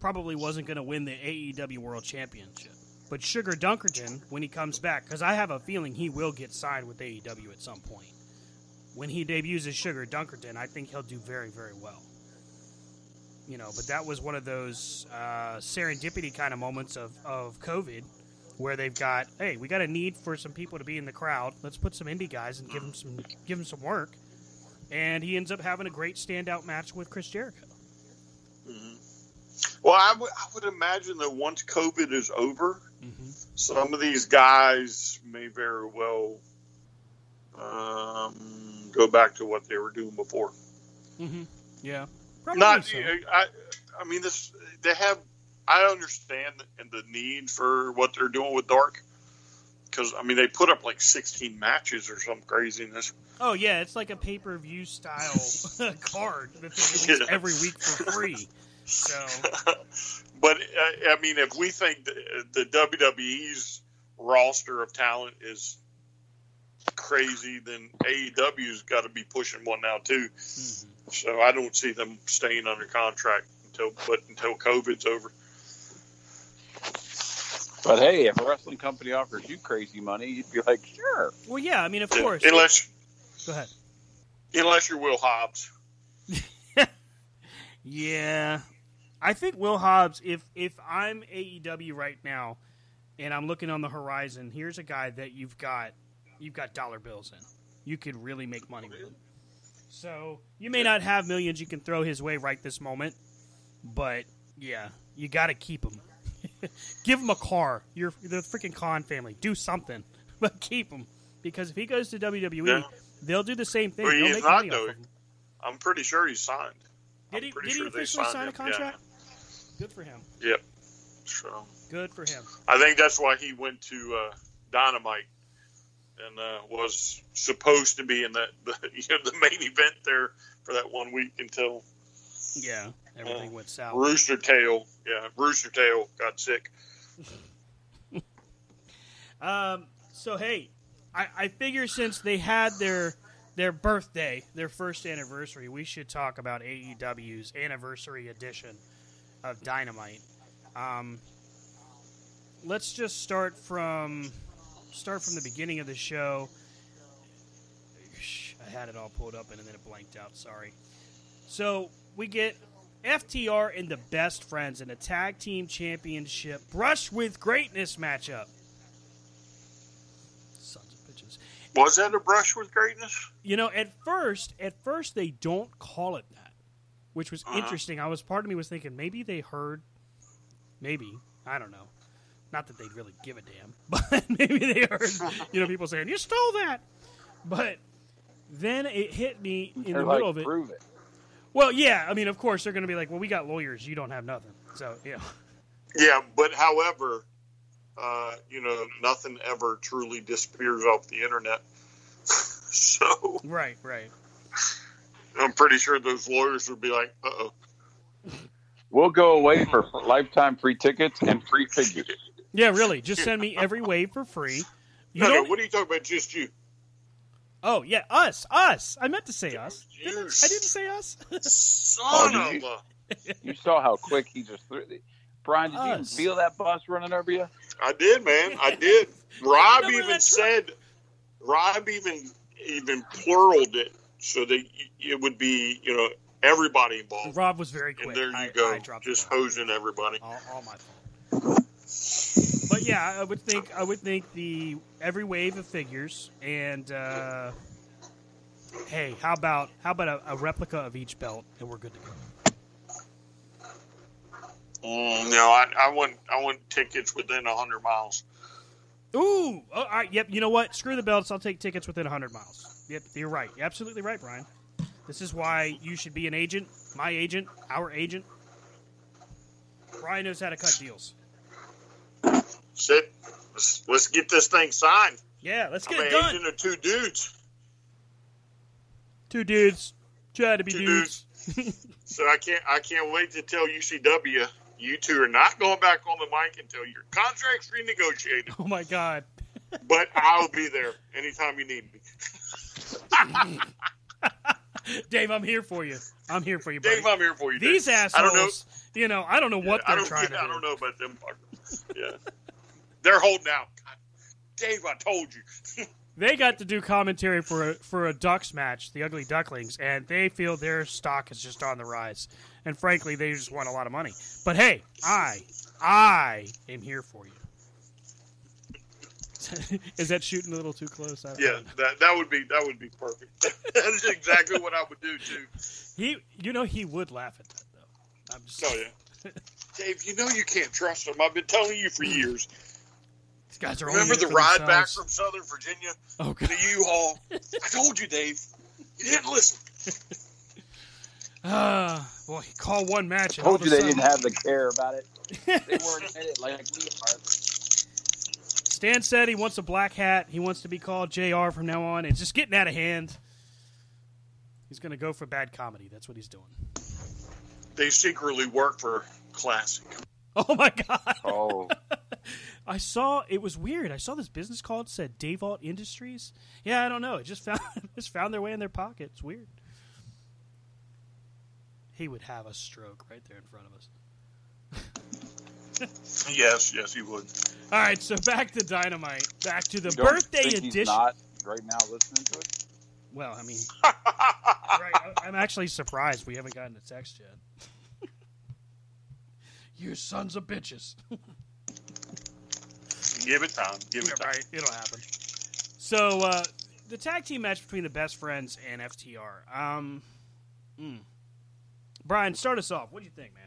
probably wasn't going to win the A E W World Championship. But Sugar Dunkerton, when he comes back, because I have a feeling he will get signed with A E W at some point. When he debuts as Sugar Dunkerton, I think he'll do very, very well. You know, but that was one of those uh, serendipity kind of moments of, of COVID where they've got, hey, we got a need for some people to be in the crowd. Let's put some indie guys and give them some, give them some work. And he ends up having a great standout match with Chris Jericho. Mm-hmm. Well, I, w- I would imagine that once COVID is over, mm-hmm. some of these guys may very well um, go back to what they were doing before. Mm-hmm. Yeah, probably not. So. I, I mean, this they have. I understand and the need for what they're doing with Dark, because I mean they put up like sixteen matches or some craziness. Oh yeah, it's like a pay per view style card that they release yeah. every week for free. So, but uh, I mean, if we think the, the W W E's roster of talent is crazy, then A E W's got to be pushing one now too. Mm-hmm. So I don't see them staying under contract until, but until COVID's over. But hey, if a wrestling company offers you crazy money, you'd be like, sure. Well, yeah, I mean, of course. Unless, go ahead. Unless you're Will Hobbs. Yeah, I think Will Hobbs. If if I'm A E W right now, and I'm looking on the horizon, here's a guy that you've got you've got dollar bills in. You could really make money with him. So you may not have millions you can throw his way right this moment, but yeah, you got to keep him. Give him a car. You're the freaking Khan family. Do something, but keep him, because if he goes to W W E, yeah. they'll do the same thing. Well, he's make not though. I'm pretty sure he's signed. Did he, did sure he officially sign a contract? Yeah. Good for him. Yep. So, good for him. I think that's why he went to uh, Dynamite and uh, was supposed to be in that the, you know, the main event there for that one week until yeah everything uh, went south. Rooster Tail, yeah, Rooster Tail got sick. um. So hey, I, I figure since they had their. Their birthday, their first anniversary, we should talk about A E W's anniversary edition of Dynamite. Um, let's just start from start from the beginning of the show. I had it all pulled up and then it blanked out, sorry. So we get F T R and the Best Friends in a tag team championship brush with greatness matchup. Was that a brush with greatness? You know, at first, at first they don't call it that, which was uh-huh. interesting. I was, part of me was thinking maybe they heard, maybe I don't know, not that they'd really give a damn, but maybe they heard, you know, people saying you stole that. But then it hit me in they're the like, middle of it. Prove it. Well, yeah, I mean, of course they're going to be like, well, we got lawyers, you don't have nothing, so yeah, yeah. But however. Uh, you know, nothing ever truly disappears off the internet. So right, right. I'm pretty sure those lawyers would be like, "Uh-oh, we'll go away for lifetime free tickets and free figures." Yeah, really. Just send me every wave for free. You no, don't... no. What are you talking about? Just you? Oh yeah, us, us. I meant to say us. Didn't I, I didn't say us. Son oh, of a. You saw how quick he just threw it. Brian, did us. You feel that bus running over you? I did, man. I did. Rob even said, Rob even even pluraled it so that it would be, you know, everybody involved. Rob was very quick. And there you I, go, I just hosing everybody. All, all my fault. But yeah, I would think I would think the every wave of figures and uh, hey, how about how about a, a replica of each belt and we're good to go. Mm, no, I, I want I want tickets within one hundred miles. Ooh, all right, yep, you know what? Screw the belts. I'll take tickets within one hundred miles. Yep, you're right. You're absolutely right, Brian. This is why you should be an agent, my agent, our agent. Brian knows how to cut deals. Sit. Let's, let's get this thing signed. Yeah, let's get I'm it done. I'm an agent of two dudes. Two dudes. Try to be two dudes. dudes. So I can't I can't wait to tell U C W. You two are not going back on the mic until your contract's renegotiated. Oh, my God. But I'll be there anytime you need me. Dave, I'm here for you. I'm here for you, buddy. Dave, I'm here for you, Dave. These assholes, I don't know, you know, I don't know what yeah, they're trying yeah, to do. I don't know about them fuckers. Yeah. They're holding out. God, Dave, I told you. They got to do commentary for a, for a Ducks match, the Ugly Ducklings, and they feel their stock is just on the rise. And frankly, they just want a lot of money. But hey, I, I am here for you. Is that shooting a little too close? I don't yeah, know. that that would be that would be perfect. That is exactly what I would do too. He, you know, he would laugh at that though. I'm just. Oh yeah, Dave. You know you can't trust him. I've been telling you for years. Guys are Remember the ride themselves. Back from Southern Virginia oh, to the U-Haul? I told you, Dave. You didn't listen. Uh, well, he called one match. I told you sudden... they didn't have the care about it. They weren't in it like we are. Stan said he wants a black hat. He wants to be called J R from now on. It's just getting out of hand. He's going to go for bad comedy. That's what he's doing. They secretly work for Classic. Oh, my God. Oh. I saw, it was weird. I saw this business called said Dayvault Industries. Yeah, I don't know. It just found just found their way in their pocket. It's weird. He would have a stroke right there in front of us. Yes, yes, he would. All right, so back to Dynamite. Back to the birthday think edition. He's not right now listening to it? Well, I mean, right, I'm actually surprised we haven't gotten a text yet. You sons of bitches. Give it time. Give it time. Right, it'll happen. So, uh, the tag team match between the Best Friends and F T R. Um, mm. Brian, start us off. What do you think, man?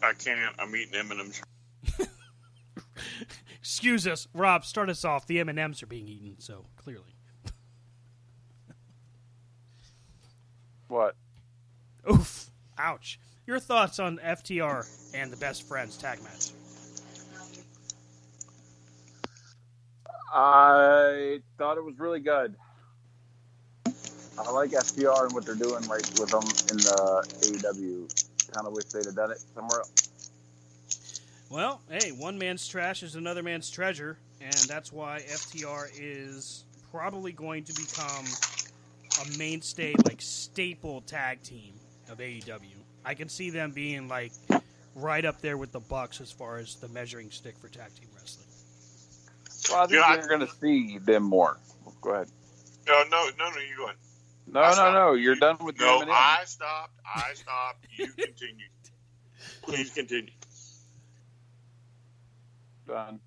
I can't. I'm eating M and M's. Excuse us. Rob, start us off. The M and M's are being eaten, so clearly. What? Oof. Ouch. Your thoughts on F T R and the Best Friends tag match? I thought it was really good. I like F T R and what they're doing right with them in the A E W. Kind of wish they'd have done it somewhere else. Well, hey, one man's trash is another man's treasure, and that's why F T R is probably going to become a mainstay, like, staple tag team of A E W. I can see them being, like, right up there with the Bucks as far as the measuring stick for tag team wrestling. Well, I think yeah, you're going to see them more. Go ahead. No, no, no, no, you go ahead. No, I no, stopped. no. You're you, done with no, the No, I stopped. I stopped. You continue. Please continue. Done.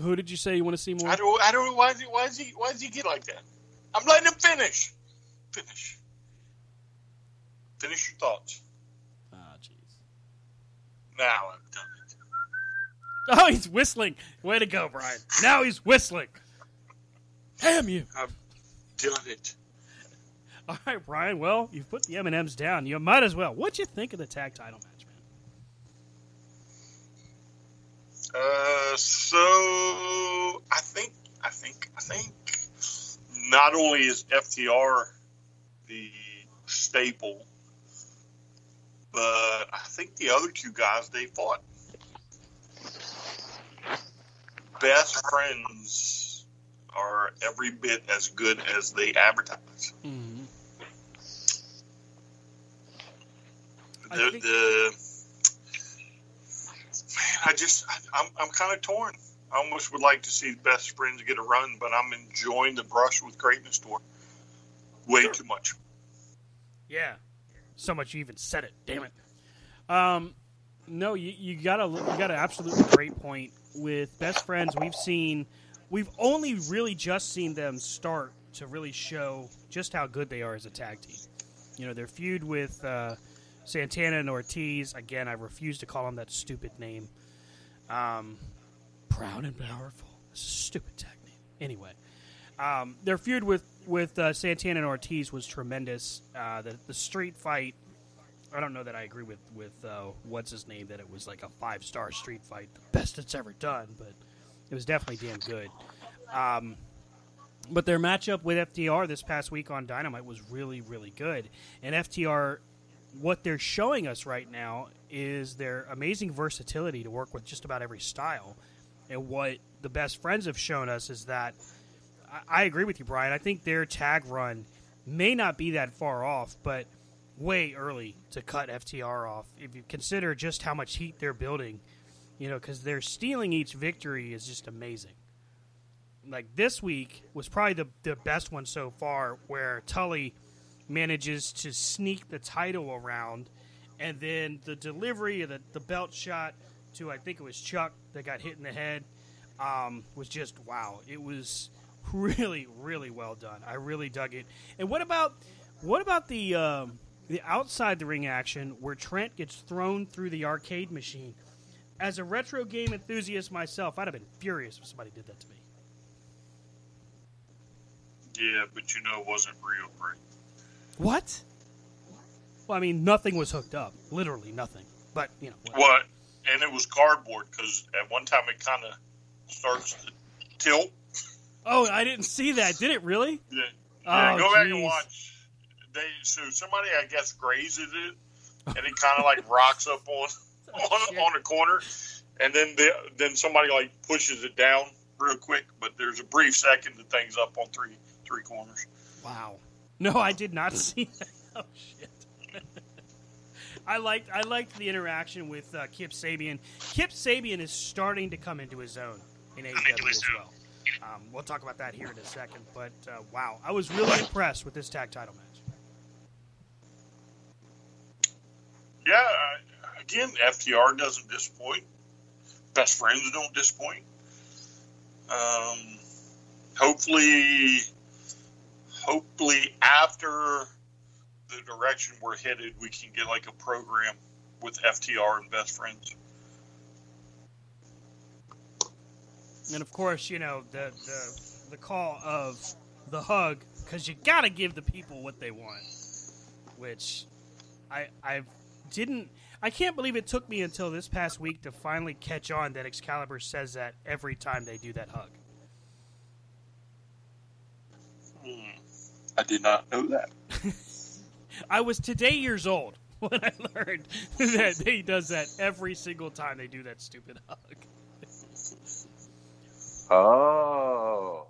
Who did you say you want to see more? I don't I don't why is he why is he why does he get like that? I'm letting him finish. Finish. Finish your thoughts. Ah, oh, jeez. Now I've done it. Oh, he's whistling. Way to go, Brian. Now he's whistling. Damn you. I've done it. All right, Brian, well, you've put the M and M's down. You might as well. What'd you think of the tag title match, man? Uh, so, I think, I think, I think not only is F T R the staple, but I think the other two guys they fought. Best Friends are every bit as good as they advertise. Mm. The, the man, I just I, I'm I'm kind of torn. I almost would like to see Best Friends get a run, but I'm enjoying the Brush with Greatness tour way sure. too much. Yeah, so much you even said it. Damn it. Um, no, you you got a you got an absolutely great point with Best Friends. We've seen we've only really just seen them start to really show just how good they are as a tag team. You know, their feud with. Uh, Santana and Ortiz. Again, I refuse to call him that stupid name. Um, proud and powerful. It's a stupid tag name. Anyway, um, their feud with, with uh, Santana and Ortiz was tremendous. Uh, the, the street fight, I don't know that I agree with, with uh, what's his name, that it was like a five-star street fight. The best it's ever done, but it was definitely damn good. Um, but their matchup with F T R this past week on Dynamite was really, really good. And F T R... what they're showing us right now is their amazing versatility to work with just about every style. And what the Best Friends have shown us is that I agree with you, Brian. I think their tag run may not be that far off, but way early to cut F T R off. If you consider just how much heat they're building, you know, because they're stealing each victory is just amazing. Like this week was probably the, the best one so far where Tully manages to sneak the title around, and then the delivery of the, the belt shot to, I think it was Chuck that got hit in the head, um, was just, wow. It was really, really well done. I really dug it. And what about what about the um, the outside the ring action where Trent gets thrown through the arcade machine? As a retro game enthusiast myself, I'd have been furious if somebody did that to me. Yeah, but you know it wasn't real, right? What? Well, I mean, nothing was hooked up. Literally nothing. But, you know. Whatever. What? And it was cardboard, because at one time it kind of starts to tilt. Oh, I didn't see that. Did it really? Yeah. yeah oh, go geez. back and watch. They So somebody, I guess, grazed it, and it kind of, like, rocks up on oh, on, on a corner. And then the, then somebody, like, pushes it down real quick. But there's a brief second the thing's up on three three corners. Wow. No, I did not see that. Oh, shit. I liked I liked the interaction with uh, Kip Sabian. Kip Sabian is starting to come into his own in A E W as well. Um, we'll talk about that here in a second. But, uh, wow, I was really impressed with this tag title match. Yeah, uh, again, F T R doesn't disappoint. Best Friends don't disappoint. Um, hopefully, hopefully after the direction we're headed, we can get like a program with F T R and Best Friends. And of course, you know, the the, the call of the hug, because you got to give the people what they want, which I I didn't I can't believe it took me until this past week to finally catch on that Excalibur says that every time they do that hug. Mm, I did not know that. I was today years old when I learned that he does that every single time they do that stupid hug. Oh.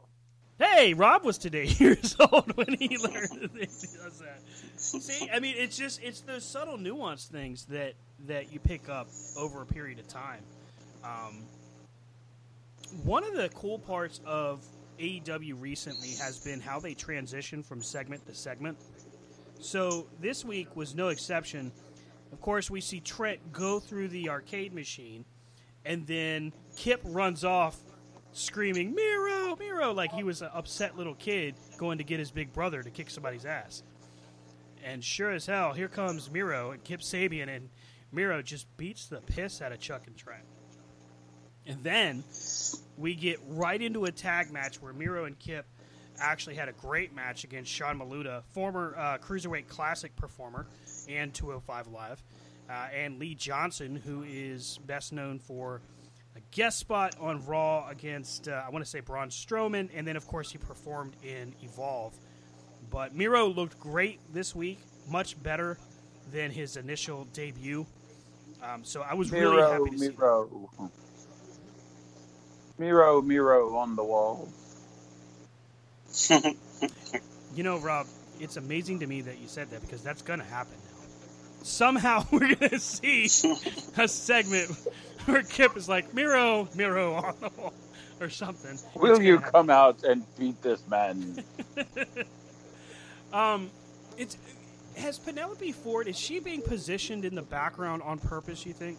Hey, Rob was today years old when he learned that he does that. See, I mean, it's just, it's those subtle nuanced things that, that you pick up over a period of time. Um, one of the cool parts of A E W recently has been how they transition from segment to segment. So this week was no exception. Of course, we see Trent go through the arcade machine, and then Kip runs off screaming, Miro, Miro, like he was an upset little kid going to get his big brother to kick somebody's ass. And sure as hell, here comes Miro and Kip Sabian, and Miro just beats the piss out of Chuck and Trent. And then we get right into a tag match where Miro and Kip actually had a great match against Sean Maluda, former uh, Cruiserweight Classic performer and two oh five Live, uh, and Lee Johnson, who is best known for a guest spot on Raw against, uh, I want to say, Braun Strowman, and then, of course, he performed in Evolve. But Miro looked great this week, much better than his initial debut. Um, so I was Miro, really happy to Miro. see him. Miro, Miro on the wall. You know, Rob, it's amazing to me that you said that, because that's going to happen now. Somehow we're going to see a segment where Kip is like, Miro, Miro on the wall, or something. Will you happen. Come out and beat this man? um, it's has Penelope Ford, is she being positioned in the background on purpose, you think?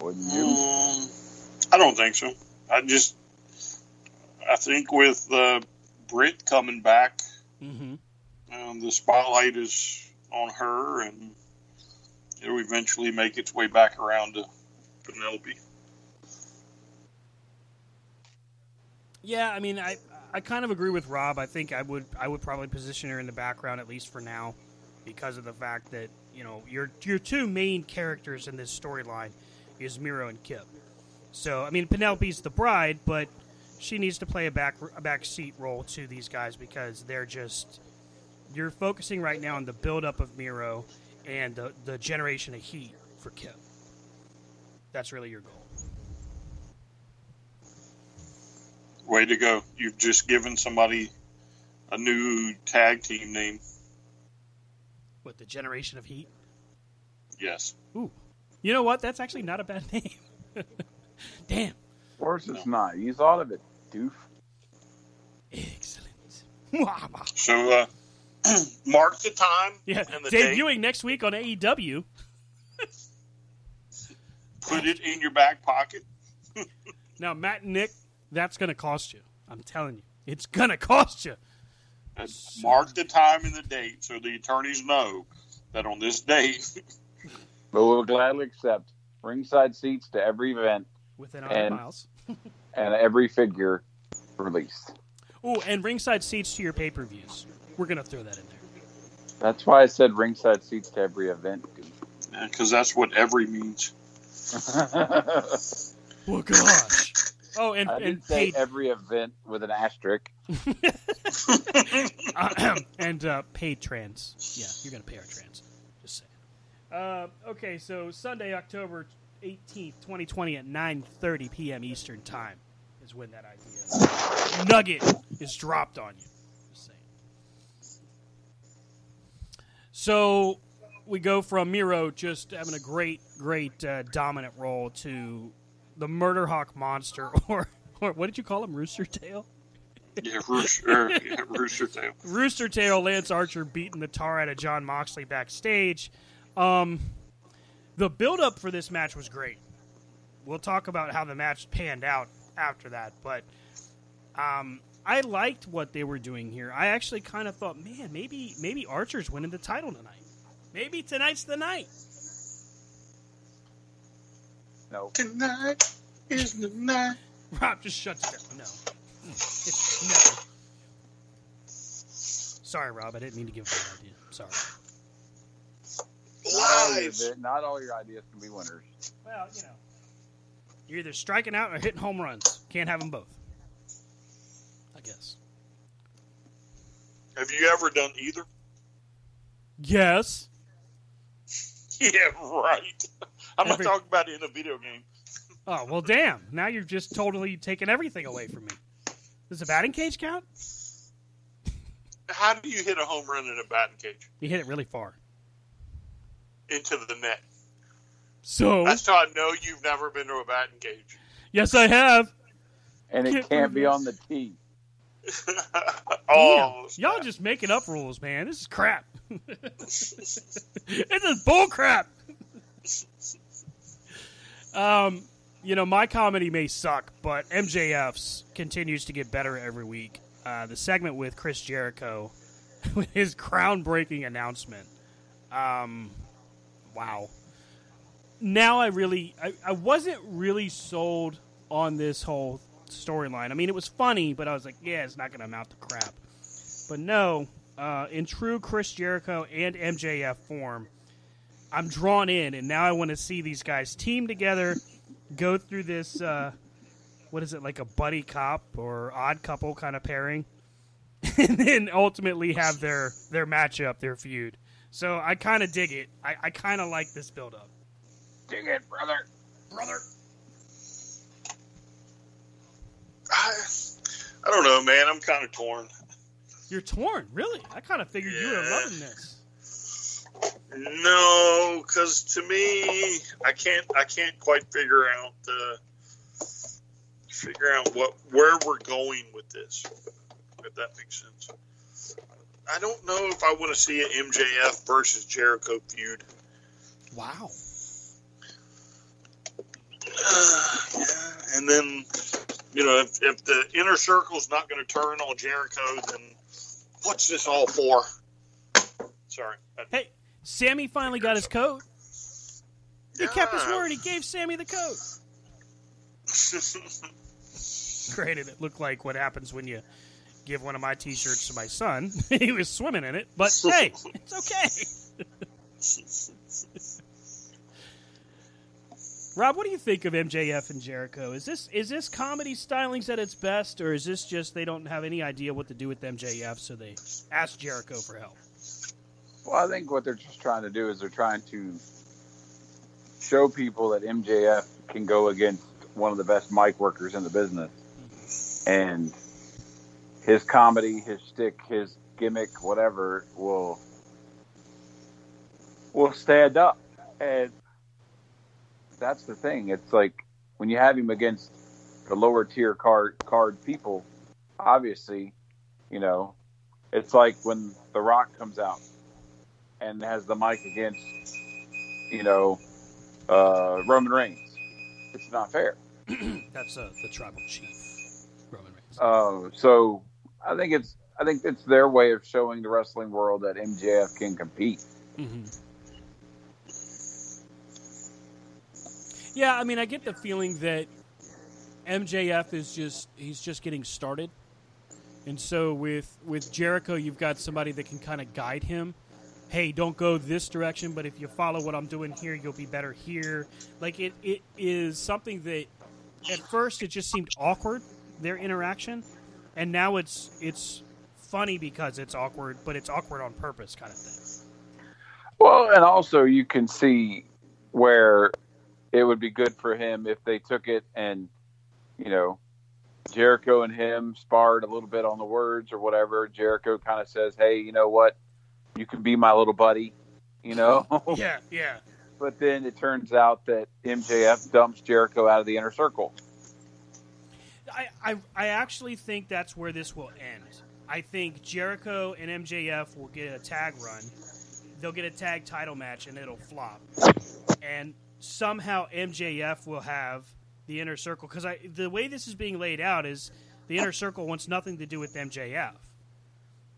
Wouldn't you? Um, I don't think so. I just, I think with uh, Brit coming back, mm-hmm. um, the spotlight is on her, and it'll eventually make its way back around to Penelope. Yeah, I mean, I I kind of agree with Rob. I think I would I would probably position her in the background, at least for now, because of the fact that, you know, your your two main characters in this storyline is Miro and Kip. So, I mean, Penelope's the bride, but she needs to play a back a backseat role to these guys, because they're just, you're focusing right now on the buildup of Miro and the, the generation of heat for Kip. That's really your goal. Way to go. You've just given somebody a new tag team name. What, the Generation of Heat? Yes. Ooh. You know what? That's actually not a bad name. Damn. Of course it's no. not. You thought of it, doof. Excellent. So, uh, mark the time yeah. and the date. Debuting next week on A E W. Put it in your back pocket. Now, Matt and Nick, that's going to cost you. I'm telling you. It's going to cost you. And so, mark the time and the date so the attorneys know that on this day. But we'll gladly accept ringside seats to every event. Within one hundred miles. And every figure released. Oh, and ringside seats to your pay-per-views. We're going to throw that in there. That's why I said ringside seats to every event. Because yeah, that's what every means. Well, gosh. Oh, and, I and say paid... every event with an asterisk. uh, and uh, paid trans. Yeah, you're going to pay our trans. Just saying. Uh, okay, so Sunday, October eighteenth, twenty twenty at nine thirty p.m. Eastern Time is when that idea nugget is dropped on you. Just saying. So we go from Miro just having a great, great uh, dominant role to the Murder Hawk Monster, or, or what did you call him, Rooster Tail? Yeah, Rooster, uh, yeah, Rooster Tail. Rooster Tail, Lance Archer beating the tar out of John Moxley backstage. Um, the build-up for this match was great. We'll talk about how the match panned out after that, but um, I liked what they were doing here. I actually kind of thought, man, maybe maybe Archer's winning the title tonight. Maybe tonight's the night. No. Tonight is the night. Rob, just shut you down. No. No. Sorry, Rob. I didn't mean to give you an idea. Sorry. Live. Not all your ideas can be winners. Well, you know. You're either striking out or hitting home runs. Can't have them both. I guess. Have you ever done either? Yes. Yeah, right. I'm Every- not talking about it in a video game. Oh, well, damn. Now you've just totally taken everything away from me. Does a batting cage count? How do you hit a home run in a batting cage? You hit it really far. Into the net. So that's how I know you've never been to a batting cage. Yes, I have. And it can't be on the tee. Oh, damn. Y'all just making up rules, man. This is crap. This is bull crap. Um, you know, my comedy may suck, but M J F's continues to get better every week. Uh, the segment with Chris Jericho, with his groundbreaking announcement. Um, wow. Now I really, I, I wasn't really sold on this whole storyline. I mean, it was funny, but I was like, yeah, it's not going to amount to crap. But no, uh, in true Chris Jericho and M J F form, I'm drawn in, and now I want to see these guys team together, go through this, uh, what is it, like a buddy cop or odd couple kind of pairing, and then ultimately have their, their matchup, their feud. So I kind of dig it. I, I kind of like this build-up. Dig it, brother. Brother. I, I don't know, man. I'm kind of torn. You're torn? Really? I kind of figured yeah. you were loving this. No, because to me, I can't. I can't quite figure out the figure out what where we're going with this. If that makes sense, I don't know if I want to see an M J F versus Jericho feud. Wow. Uh, yeah, and then you know, if, if the inner circle's not going to turn on Jericho, then what's this all for? Sorry. I, hey. Sammy finally got his coat. He yeah. kept his word. He gave Sammy the coat. Great, and it looked like what happens when you give one of my T-shirts to my son. He was swimming in it, but hey, it's okay. Rob, what do you think of M J F and Jericho? Is this is this comedy stylings at its best, or is this just they don't have any idea what to do with M J F, so they ask Jericho for help? Well, I think what they're just trying to do is they're trying to show people that M J F can go against one of the best mic workers in the business. And his comedy, his shtick, his gimmick, whatever, will will stand up. And that's the thing. It's like when you have him against the lower tier card, card people, obviously, you know, it's like when The Rock comes out and has the mic against, you know, uh, Roman Reigns. It's not fair. That's uh, the tribal chief, Roman Reigns. Uh, so I think it's I think it's their way of showing the wrestling world that M J F can compete. Mm-hmm. Yeah, I mean, I get the feeling that M J F is just he's just getting started, and so with with Jericho, you've got somebody that can kind of guide him. Hey, don't go this direction, but if you follow what I'm doing here, you'll be better here. Like, it, it is something that, at first, it just seemed awkward, their interaction, and now it's it's funny because it's awkward, but it's awkward on purpose kind of thing. Well, and also you can see where it would be good for him if they took it and, you know, Jericho and him sparred a little bit on the words or whatever. Jericho kind of says, hey, you know what? you can be my little buddy, you know? Yeah, yeah. But then it turns out that M J F dumps Jericho out of the inner circle. I, I, I actually think that's where this will end. I think Jericho and M J F will get a tag run. They'll get a tag title match, and it'll flop. And somehow M J F will have the inner circle. Because I the way this is being laid out is the inner circle wants nothing to do with M J F.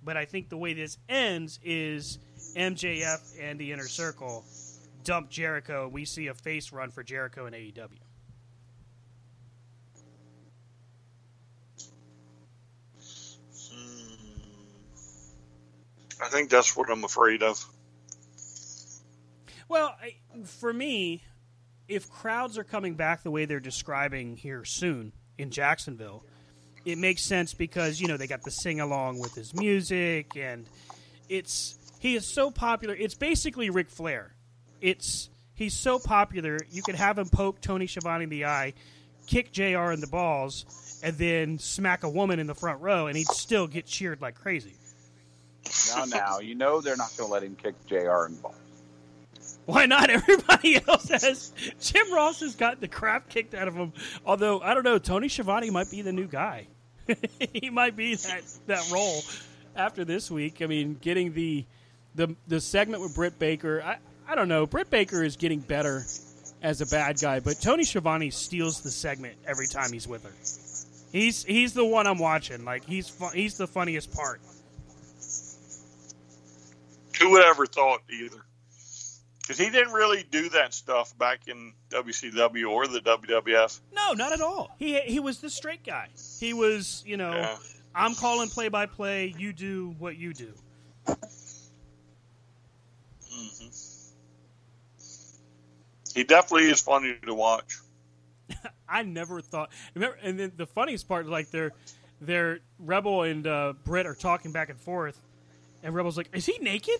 But I think the way this ends is M J F and the inner circle dump Jericho, and we see a face run for Jericho in A E W. I think that's what I'm afraid of. Well, I, for me, if crowds are coming back the way they're describing here soon in Jacksonville, it makes sense because, you know, they got the sing-along with his music, and it's he is so popular. It's basically Ric Flair. It's he's so popular, you could have him poke Tony Schiavone in the eye, kick J R in the balls, and then smack a woman in the front row, and he'd still get cheered like crazy. Now, now, you know they're not going to let him kick J R in the balls. Why not? Everybody else has. Jim Ross has gotten the crap kicked out of him. Although, I don't know, Tony Schiavone might be the new guy. He might be that, that role after this week. I mean, getting the the, the segment with Brit Baker. I, I don't know. Brit Baker is getting better as a bad guy, but Tony Schiavone steals the segment every time he's with her. He's he's the one I'm watching. Like he's fu- he's the funniest part. Who would ever thought either? Because he didn't really do that stuff back in W C W or the W W F. No, not at all. He he was the straight guy. He was, you know, yeah. I'm calling play-by-play, you do what you do. Mm-hmm. He definitely is funny to watch. I never thought... Remember, and then the funniest part, like, they're, they're Rebel and uh, Britt are talking back and forth, and Rebel's like, is he naked?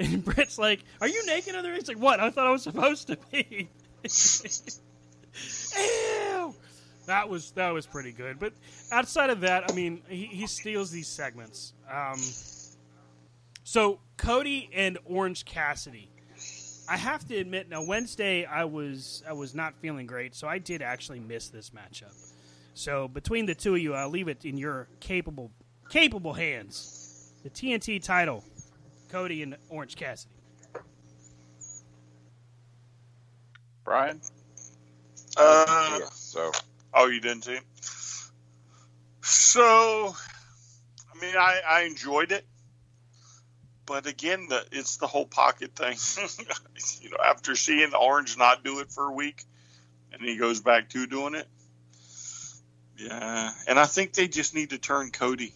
And Britt's like, are you naked under there? He's like, what? I thought I was supposed to be. Ew! That was that was pretty good. But outside of that, I mean, he, he steals these segments. Um, so Cody and Orange Cassidy. I have to admit, now Wednesday I was I was not feeling great, so I did actually miss this matchup. So between the two of you, I'll leave it in your capable capable hands. The T N T title, Cody and Orange Cassidy. Brian? Uh, yeah, so. Oh, you didn't see it? So, I mean, I, I enjoyed it. But again, the, it's the whole pocket thing. You know, after seeing Orange not do it for a week, and he goes back to doing it. Yeah. And I think they just need to turn Cody.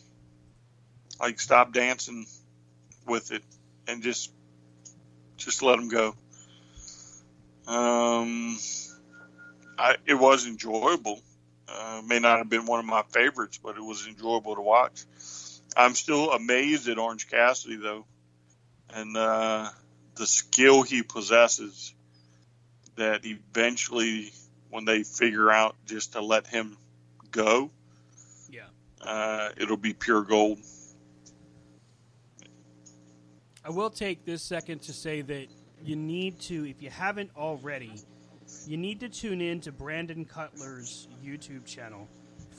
Like, stop dancing with it and just just let them go. Um, I, it was enjoyable. Uh, may not have been one of my favorites, but it was enjoyable to watch. I'm still amazed at Orange Cassidy, though, and uh, the skill he possesses that eventually when they figure out just to let him go, yeah, uh, it'll be pure gold. I will take this second to say that you need to, if you haven't already, you need to tune in to Brandon Cutler's YouTube channel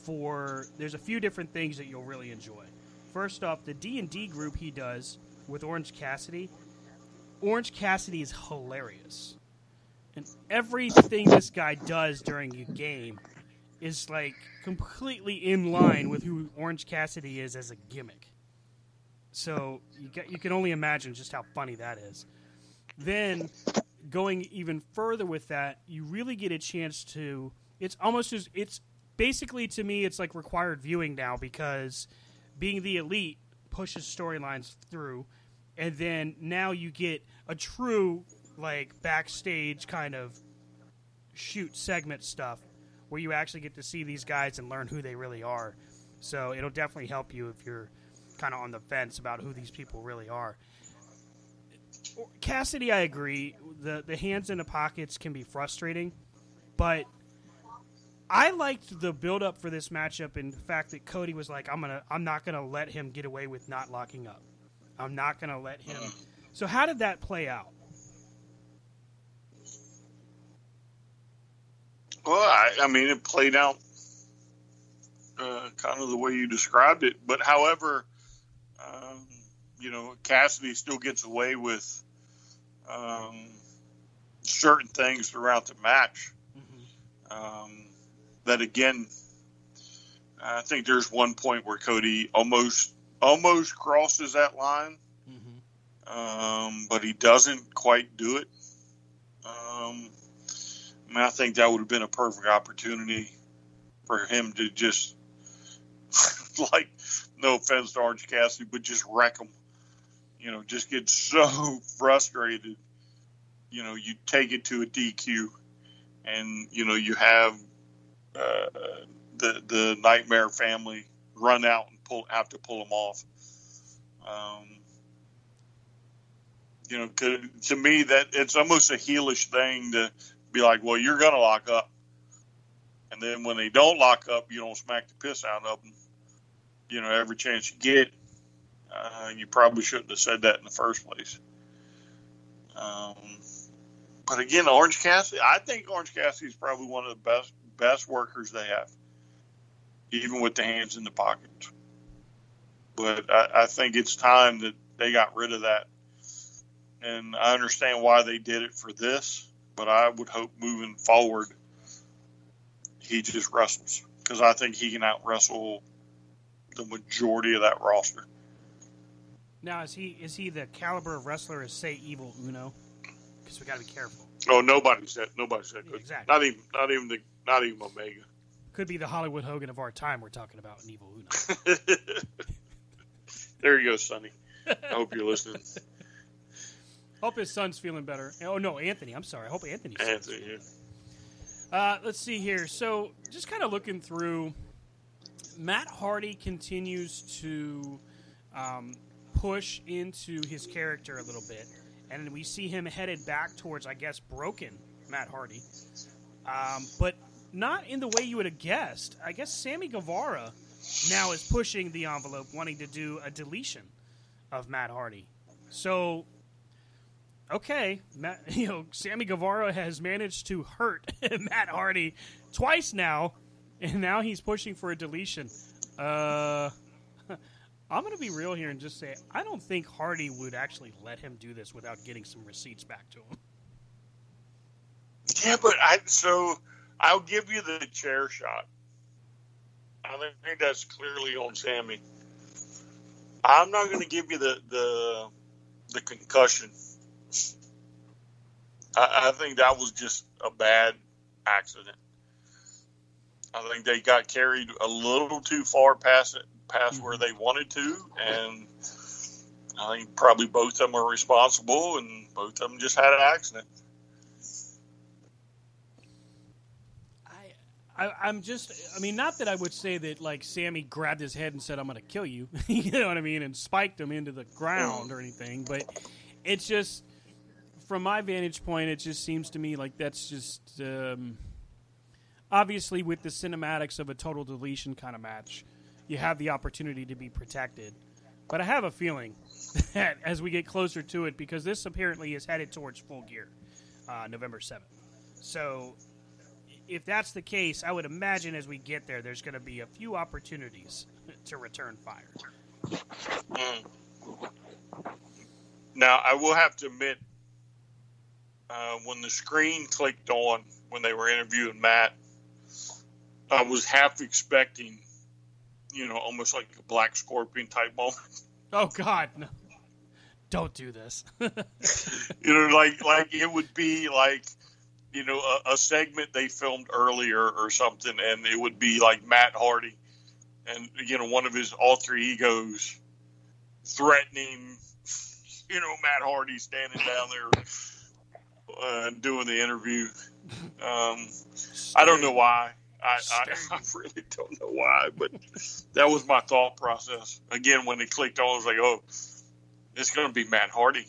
for, there's a few different things that you'll really enjoy. First off, the D and D group he does with Orange Cassidy. Orange Cassidy is hilarious. And everything this guy does during a game is like completely in line with who Orange Cassidy is as a gimmick. So you, get, you can only imagine just how funny that is. Then going even further with that, you really get a chance to. It's almost as it's basically to me, it's like required viewing now because Being the Elite pushes storylines through, and then now you get a true like backstage kind of shoot segment stuff where you actually get to see these guys and learn who they really are. So it'll definitely help you if you're kind of on the fence about who these people really are. Cassidy, I agree. The the hands in the pockets can be frustrating, but I liked the build-up for this matchup and the fact that Cody was like, I'm gonna, I'm not going to let him get away with not locking up. I'm not going to let him. So how did that play out? Well, I, I mean, it played out uh, kind of the way you described it. But however, um, you know, Cassidy still gets away with um, certain things throughout the match. Mm-hmm. Um, that, again, I think there's one point where Cody almost almost crosses that line, mm-hmm. um, but he doesn't quite do it. Um I mean, I think that would have been a perfect opportunity for him to just, like, no offense to Orange Cassidy, but just wreck him. You know, just get so frustrated. You know, you take it to a D Q, and, you know, you have uh, the the Nightmare family run out and pull have to pull him off. Um, you know, to, to me, that it's almost a heelish thing to be like, well, you're going to lock up. And then when they don't lock up, you don't smack the piss out of them. You know, every chance you get, uh, you probably shouldn't have said that in the first place. Um, but again, Orange Cassidy, I think Orange Cassidy is probably one of the best, best workers they have, even with the hands in the pockets. But I, I think it's time that they got rid of that. And I understand why they did it for this. But I would hope moving forward, he just wrestles. Because I think he can out-wrestle the majority of that roster. Now, is he is he the caliber of wrestler as, say, Evil Uno? Because we got to be careful. Oh, nobody said nobody said good. Exactly. Not even not even the not even Omega. Could be the Hollywood Hogan of our time. We're talking about an Evil Uno. There you go, Sonny. I hope you're listening. Hope his son's feeling better. Oh, no, Anthony. I'm sorry. I hope Anthony's Anthony, feeling yeah. uh, Let's see here. So just kind of looking through, Matt Hardy continues to um, push into his character a little bit, and we see him headed back towards, I guess, broken Matt Hardy, um, but not in the way you would have guessed. I guess Sammy Guevara now is pushing the envelope, wanting to do a deletion of Matt Hardy. So... Okay, Matt, you know, Sammy Guevara has managed to hurt Matt Hardy twice now, and now he's pushing for a deletion. Uh, I'm going to be real here and just say I don't think Hardy would actually let him do this without getting some receipts back to him. Yeah, but I so I'll give you the chair shot. I think that's clearly on Sammy. I'm not going to give you the the, the concussion. I think that was just a bad accident. I think they got carried a little too far past it, past where they wanted to, and I think probably both of them are responsible, and both of them just had an accident. I, I I'm just, I mean, not that I would say that like Sammy grabbed his head and said, "I'm going to kill you," you know what I mean, and spiked him into the ground or anything, but it's just. From my vantage point, it just seems to me like that's just um, obviously with the cinematics of a total deletion kind of match, you have the opportunity to be protected. But I have a feeling that as we get closer to it, because this apparently is headed towards Full Gear, uh, November seventh. So if that's the case, I would imagine as we get there, there's going to be a few opportunities to return fire. Now, I will have to admit, Uh, when the screen clicked on when they were interviewing Matt, I was half expecting, you know, almost like a Black Scorpion type moment. Oh God, no! Don't do this. You know, like like it would be like, you know, a, a segment they filmed earlier or something, and it would be like Matt Hardy, and you know, one of his alter egos threatening, you know, Matt Hardy standing down there. Uh, doing the interview. Um, I don't know why. I, I, I really don't know why, but that was my thought process. Again, when it clicked on, I was like, oh, it's going to be Matt Hardy.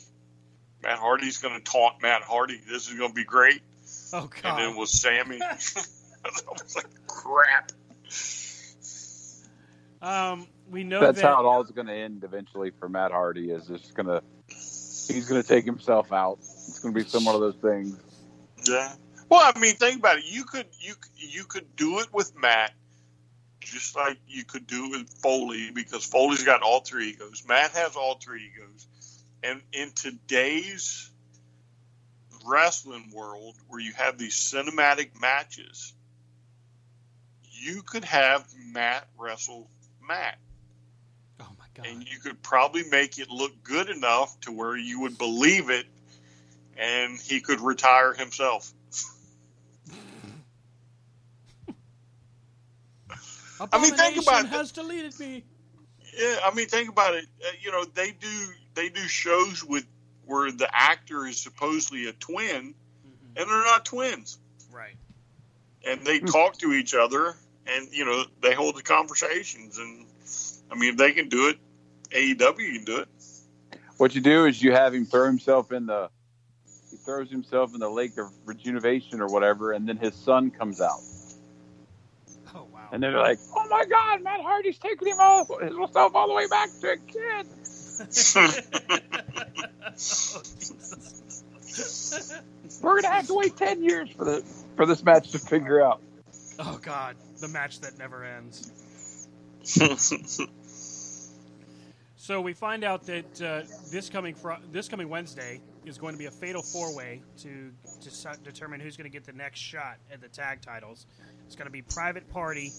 Matt Hardy's going to taunt Matt Hardy. This is going to be great. Oh, God. And then it was Sammy. I was like, crap. Um, we know that's that, how it all is going to end eventually for Matt Hardy. Is just going to he's going to take himself out. It's going to be some one of those things. Yeah. Well, I mean, think about it. You could you you could do it with Matt, just like you could do it with Foley, because Foley's got alter egos. Matt has alter egos, and in today's wrestling world, where you have these cinematic matches, you could have Matt wrestle Matt. Oh my God! And you could probably make it look good enough to where you would believe it, and he could retire himself. I mean, think about it. Has deleted me. Yeah, I mean, think about it. Uh, you know, they do they do shows with where the actor is supposedly a twin, mm-hmm. and they're not twins, right? And they talk to each other, and you know, they hold the conversations. And I mean, if they can do it, A E W can do it. What you do is you have him throw himself in the he throws himself in the lake of rejuvenation or whatever, and then his son comes out. And they're like, "Oh my God, Matt Hardy's taking him all himself all the way back to a kid." We're gonna have to wait ten years for the for this match to figure out. Oh God, the match that never ends. So we find out that uh, this coming fr- this coming Wednesday is going to be a fatal four-way to, to su- determine who's going to get the next shot at the tag titles. It's going to be Private Party,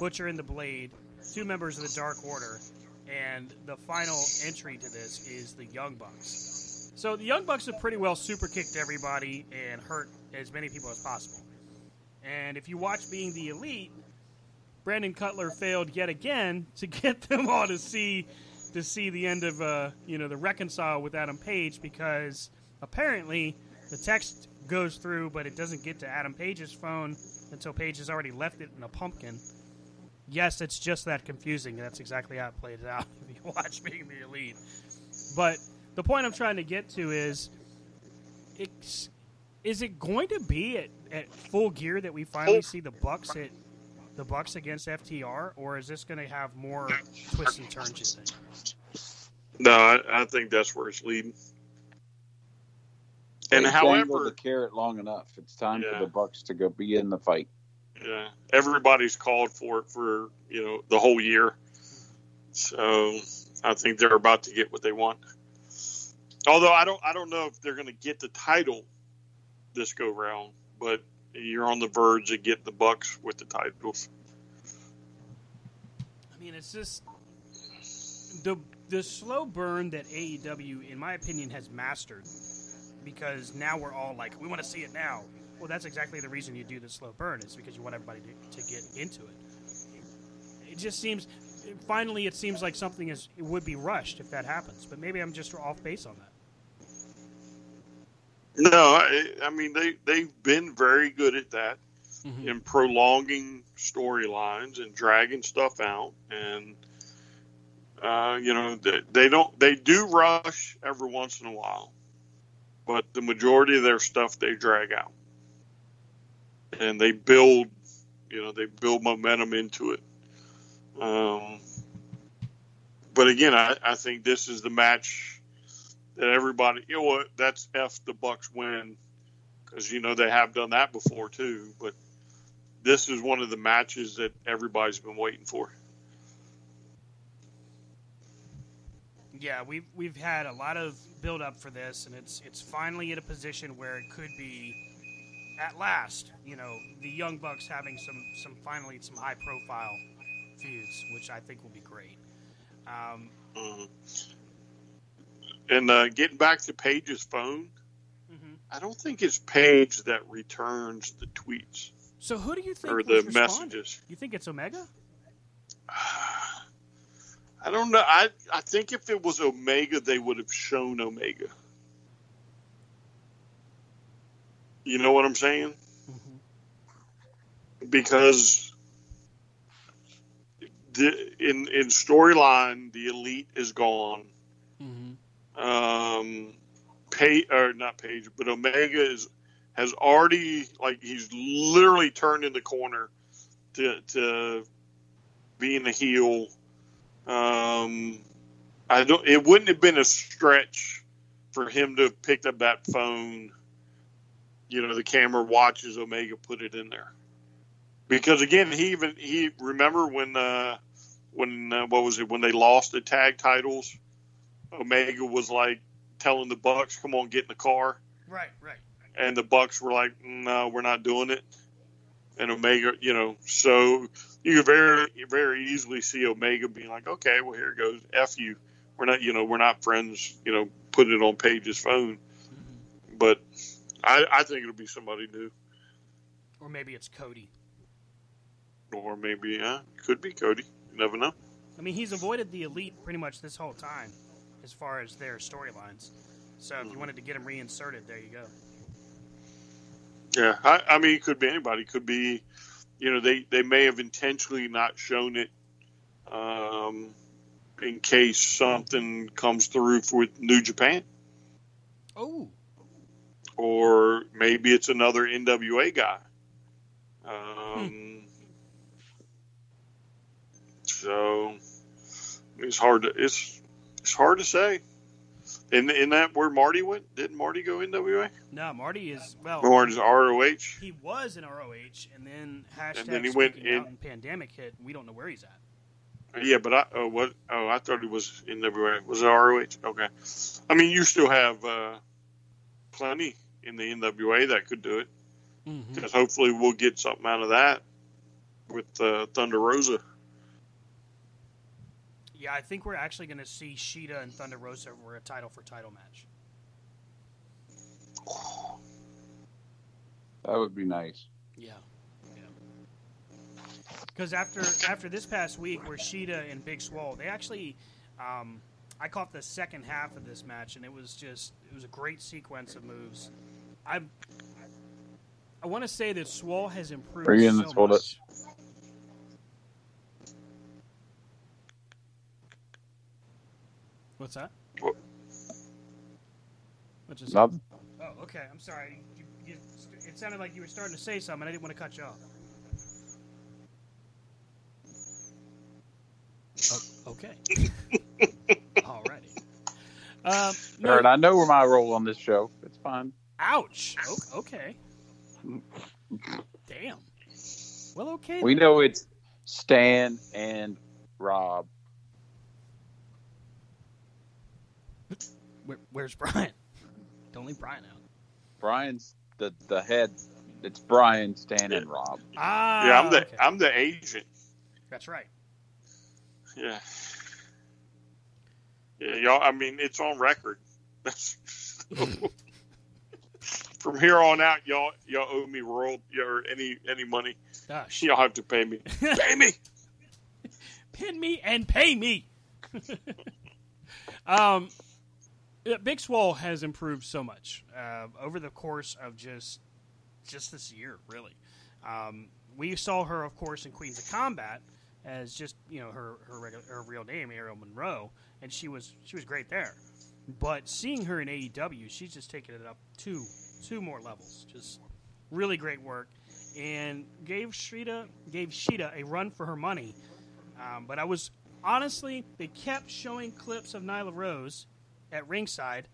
Butcher and the Blade, two members of the Dark Order, and the final entry to this is the Young Bucks. So the Young Bucks have pretty well super-kicked everybody and hurt as many people as possible. And if you watch Being the Elite, Brandon Cutler failed yet again to get them all to see... to see the end of, uh, you know, the reconcile with Adam Page, because apparently the text goes through, but it doesn't get to Adam Page's phone until Page has already left it in a pumpkin. Yes, it's just that confusing, and that's exactly how it plays out if you watch Being the Elite. But the point I'm trying to get to is, it's, is it going to be at, at Full Gear that we finally see the Bucks at... the Bucks against F T R, or is this going to have more twists and turns, you think? No, I, I think that's where it's leading. And they however... the carrot long enough. It's time yeah. for the Bucks to go be in the fight. Yeah. Everybody's called for it for, you know, the whole year. So I think they're about to get what they want. Although I don't I don't know if they're going to get the title this go round, but you're on the verge of getting the Bucks with the titles. I mean, it's just the the slow burn that A E W, in my opinion, has mastered, because now we're all like, we want to see it now. Well, that's exactly the reason you do the slow burn, is because you want everybody to, to get into it. It just seems, finally, it seems like something is it would be rushed if that happens, but maybe I'm just off base on that. No, I, I mean, they, they've been very good at that, mm-hmm. in prolonging storylines and dragging stuff out. And, uh, you know, they, they don't, they do rush every once in a while, but the majority of their stuff they drag out. And they build, you know, they build momentum into it. Um, but again, I, I think this is the match that everybody, you know what, that's F the Bucks win, because, you know, they have done that before too, but this is one of the matches that everybody's been waiting for. Yeah, we've, we've had a lot of build up for this, and it's it's finally in a position where it could be, at last, you know, the Young Bucks having some, some finally some high profile feuds, which I think will be great. Um, mm-hmm. And uh, getting back to Paige's phone, mm-hmm. I don't think it's Paige that returns the tweets. So who do you think or the messages? You think it's Omega? Uh, I don't know. I I think if it was Omega, they would have shown Omega. You know what I'm saying? Mm-hmm. Because the, in in storyline, the Elite is gone. Mm-hmm. Um, Page, or not Page, but Omega is has already, like, he's literally turned in the corner to to being a heel. Um, I don't. It wouldn't have been a stretch for him to have picked up that phone. You know, the camera watches Omega put it in there, because again, he even he remember when uh, when uh, what was it when they lost the tag titles, Omega was like telling the Bucks, "Come on, get in the car." Right, right. And the Bucks were like, "No, we're not doing it." And Omega, you know, so you could very, very easily see Omega being like, okay, well, here it goes. F you. We're not, you know, we're not friends, you know, put it on Paige's phone. Mm-hmm. But I, I think it'll be somebody new. Or maybe it's Cody. Or maybe, yeah, uh, could be Cody. You never know. I mean, he's avoided the Elite pretty much this whole time as far as their storylines. So if mm-hmm. you wanted to get him reinserted, there you go. Yeah, I, I mean, it could be anybody. It could be, you know, they, they may have intentionally not shown it um, in case something comes through with New Japan. Oh. Or maybe it's another N W A guy. Um, hmm. So it's hard to it's it's hard to say. Isn't, isn't that where Marty went? Didn't Marty go N W A? No, Marty is, well... Marty's R O H. He was in R O H, and then hashtag and then he went in, out and pandemic hit. We don't know where he's at. Yeah, but I... Oh, what, oh I thought he was in N W A. Was it R O H? Okay. I mean, you still have uh, plenty in the N W A that could do it. Because mm-hmm. hopefully we'll get something out of that with uh, Thunder Rosa. Yeah, I think we're actually going to see Shida and Thunder Rosa for a title-for-title match. That would be nice. Yeah. Because yeah. after after this past week where Shida and Big Swole, they actually, um, I caught the second half of this match, and it was just, it was a great sequence of moves. I I want to say that Swole has improved Are you in so much. It? What's that? What? What's Nothing. Oh, okay. I'm sorry. You, you, it sounded like you were starting to say something. I didn't want to cut you off. Oh, okay. Alrighty. Um, no. Aaron, I know where my role on this show. It's fine. Ouch. O- okay. Damn. Well, okay. We then. know it's Stan and Rob. Where, where's Brian? Don't leave Brian out. Brian's the, the head. It's Brian, Stan, and Rob. Ah, yeah, I'm the okay. I'm the agent. That's right. Yeah. Yeah, y'all. I mean, it's on record. From here on out, y'all y'all owe me royalty or any any money. Gosh. Y'all have to pay me. Pay me. Pin me and pay me. Um, Big Swole has improved so much uh, over the course of just just this year, really. Um, we saw her, of course, in Queens of Combat as just you know her her, regular, her real name, Ariel Monroe, and she was she was great there. But seeing her in A E W, she's just taken it up two two more levels. Just really great work, and gave Shida gave Shida a run for her money. Um, but I was. Honestly, they kept showing clips of Nyla Rose at ringside,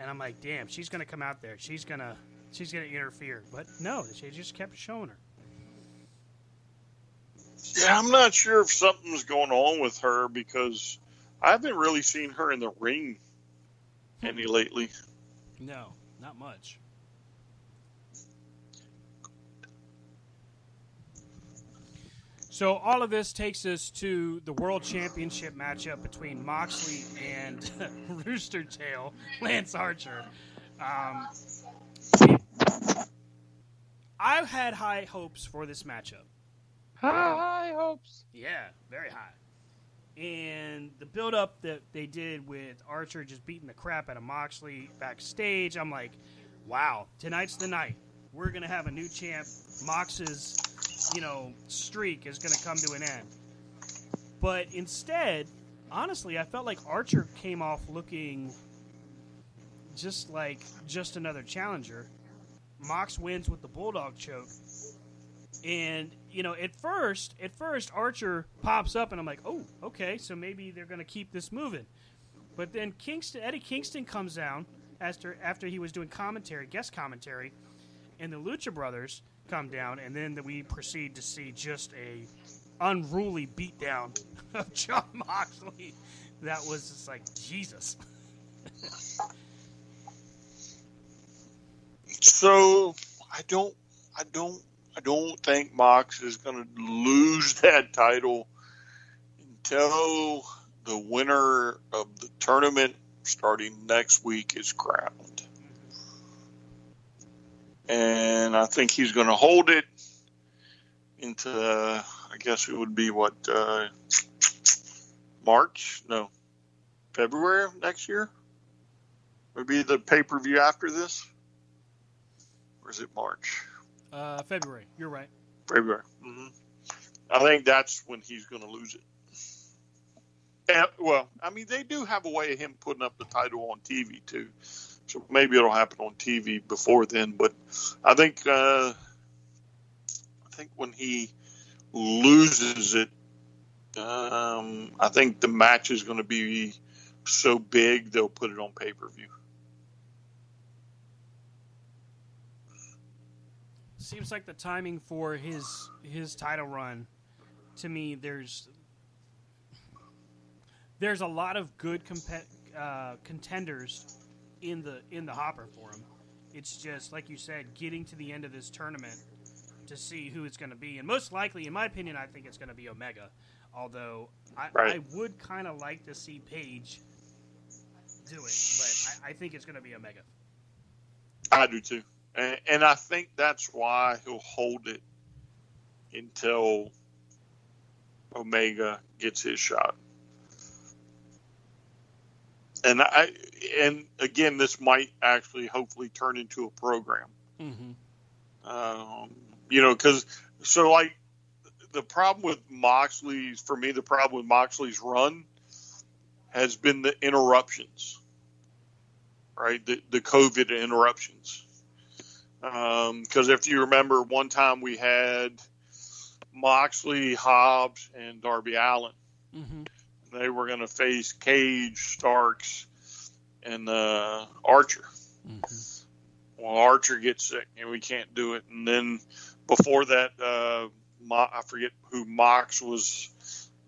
and I'm like, damn, she's going to come out there. She's going to she's gonna interfere. But no, they just kept showing her. Yeah, I'm not sure if something's going on with her because I haven't really seen her in the ring any lately. No, not much. So all of this takes us to the World Championship matchup between Moxley and Rooster Tail, Lance Archer. Um, I've had high hopes for this matchup. High, high hopes. Yeah, very high. And the build-up that they did with Archer just beating the crap out of Moxley backstage, I'm like, wow, tonight's the night. We're going to have a new champ. Mox's... you know, streak is going to come to an end. But instead, honestly, I felt like Archer came off looking just like just another challenger. Mox wins with the Bulldog choke. And, you know, at first, at first Archer pops up, and I'm like, oh, okay, so maybe they're going to keep this moving. But then Kingston, Eddie Kingston comes down after, after he was doing commentary, guest commentary, and the Lucha Brothers come down, and then we proceed to see just a unruly beatdown of John Moxley. That was just like, Jesus. So I don't, I don't, I don't think Mox is going to lose that title until the winner of the tournament starting next week is crowned. And I think he's going to hold it into, uh, I guess it would be what, uh, March? No, February next year? Would be the pay-per-view after this? Or is it March? Uh, February. You're right. February. Mm-hmm. I think that's when he's going to lose it. And, well, I mean, they do have a way of him putting up the title on T V, too. So maybe it'll happen on T V before then. But I think uh, I think when he loses it, um, I think the match is going to be so big they'll put it on pay-per-view. Seems like the timing for his his title run, to me, there's there's a lot of good comp- uh, contenders in the in the hopper for him. It's just like you said, getting to the end of this tournament to see who it's going to be, and most likely, in my opinion, I think it's going to be Omega. Although I, right. I would kind of like to see Paige do it, but I, I think it's going to be Omega. I do too. And, and I think that's why he'll hold it until Omega gets his shot. And I, and again, this might actually hopefully turn into a program. Mm-hmm. Um, you know, because so like the problem with Moxley's, for me, the problem with Moxley's run has been the interruptions, right? The the COVID interruptions. Because um, if you remember, one time we had Moxley, Hobbs, and Darby Allin. Mm-hmm. They were going to face Cage, Starks, and uh, Archer. Mm-hmm. Well, Archer gets sick, and we can't do it. And then before that, uh, Mo- I forget who Mox was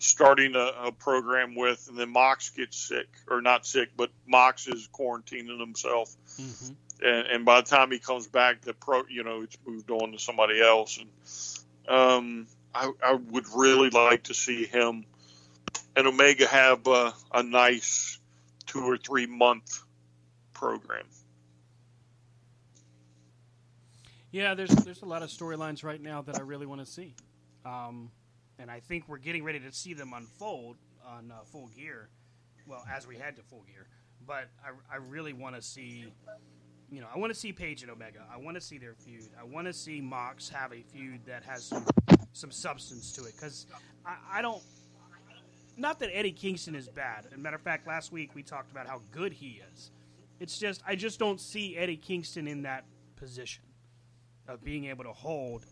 starting a, a program with, and then Mox gets sick, or not sick, but Mox is quarantining himself. Mm-hmm. And, and by the time he comes back, the pro, you know, it's moved on to somebody else. And um, I, I would really like to see him and Omega have uh, a nice two or three month program. Yeah, there's there's a lot of storylines right now that I really want to see, um, and I think we're getting ready to see them unfold on uh, Full Gear. Well, as we head to Full Gear, but I, I really want to see. You know, I want to see Paige and Omega. I want to see their feud. I want to see Mox have a feud that has some, some substance to it. Because I, I don't – not that Eddie Kingston is bad. As a matter of fact, last week we talked about how good he is. It's just – I just don't see Eddie Kingston in that position of being able to hold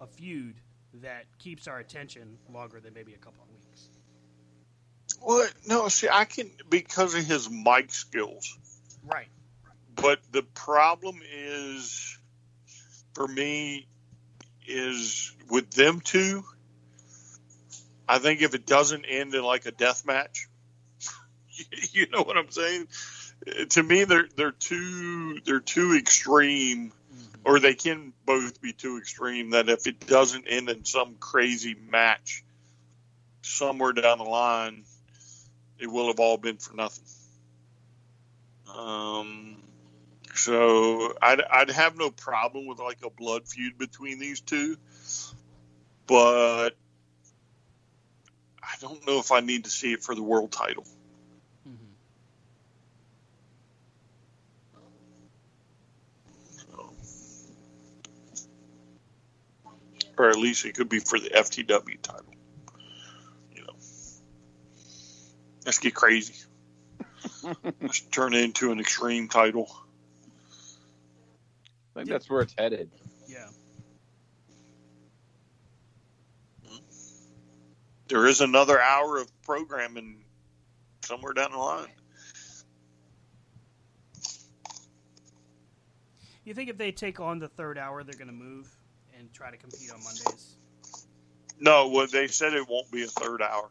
a feud that keeps our attention longer than maybe a couple of weeks. Well, no, see, I can – because of his mic skills. Right. But the problem is, for me, is with them two, I think if it doesn't end in like a death match, you know what I'm saying? To me, they're they're too they're too extreme, mm-hmm. or they can both be too extreme that if it doesn't end in some crazy match somewhere down the line, it will have all been for nothing. Um. So I'd, I'd have no problem with like a blood feud between these two, but I don't know if I need to see it for the world title. Mm-hmm. So. Or at least it could be for the F T W title. You know, let's get crazy. Let's turn it into an extreme title. I think that's where it's headed. Yeah. there is another hour of programming somewhere down the line. You think if they take on the third hour, they're going to move and try to compete on Mondays? No, well, they said it won't be a third hour.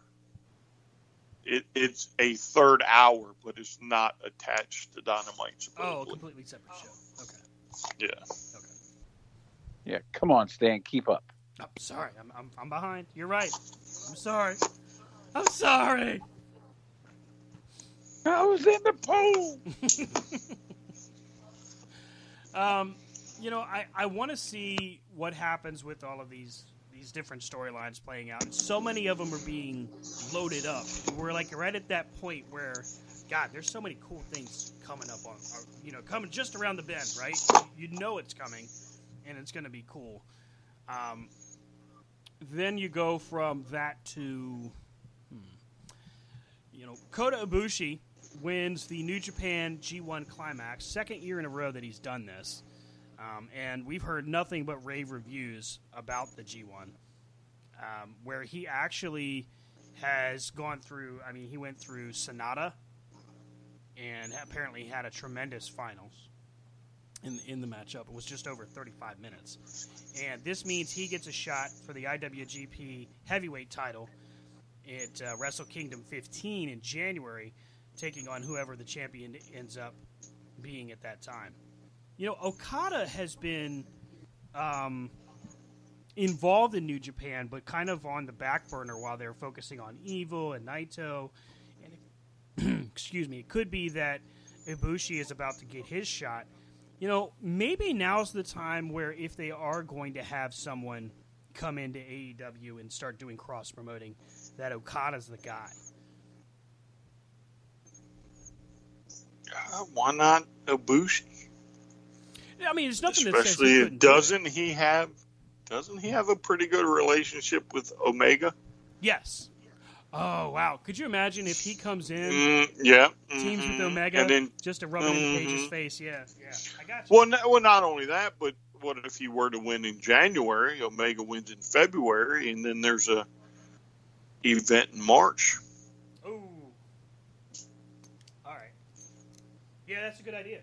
It, it's a third hour, but it's not attached to Dynamite. Oh, completely separate show. Okay. Yeah. Okay. Yeah, come on, Stan, keep up. I'm sorry, I'm I'm, I'm behind. You're right. I'm sorry. I'm sorry. I was in the pool. Um, you know, I, I want to see what happens with all of these these different storylines playing out. And so many of them are being loaded up. We're like right at that point where, God, there's so many cool things coming up on, or, you know, coming just around the bend, right? You know it's coming, and it's going to be cool. Um, then you go from that to, hmm, you know, Kota Ibushi wins the New Japan G one Climax, second year in a row that he's done this. Um, and we've heard nothing but rave reviews about the G one, um, where he actually has gone through, I mean, he went through Sonata and apparently had a tremendous finals in, in the matchup. It was just over thirty-five minutes. And this means he gets a shot for the I W G P heavyweight title at uh, Wrestle Kingdom fifteen in January, taking on whoever the champion ends up being at that time. You know, Okada has been um, involved in New Japan, but kind of on the back burner while they're focusing on Evil and Naito. And it, excuse me, it could be that Ibushi is about to get his shot. You know, maybe now's the time where if they are going to have someone come into A E W and start doing cross-promoting, that Okada's the guy. Uh, why not Ibushi? I mean, there's nothing. Especially that says he doesn't do he have doesn't he have a pretty good relationship with Omega? Yes. Oh wow! Could you imagine if he comes in? Mm, yeah. Teams mm-hmm. with Omega, and then just to rub mm-hmm. it in Paige's face. Yeah, yeah. I got you. Well, not, well, not only that, but what if he were to win in January? Omega wins in February, and then there's a event in March. Yeah, that's a good idea.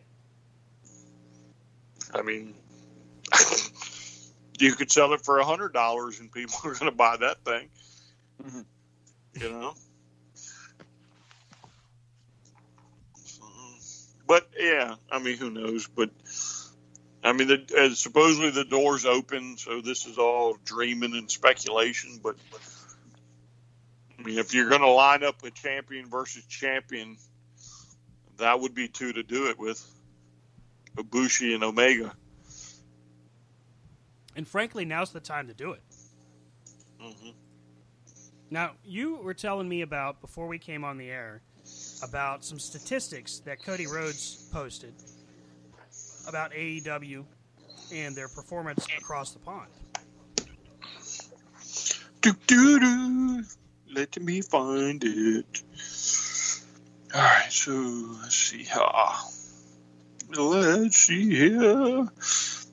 I mean, you could sell it for one hundred dollars and people are going to buy that thing. Mm-hmm. You know? But, yeah, I mean, who knows? But, I mean, the, supposedly the door's open, so this is all dreaming and speculation. But, I mean, if you're going to line up a champion versus champion, that would be two to do it with, Ibushi and Omega. And frankly, now's the time to do it. Mm-hmm. Now, you were telling me about, before we came on the air, about some statistics that Cody Rhodes posted about A E W and their performance across the pond. Do-do-do, let me find it. All right, so let's see here. Let's see here.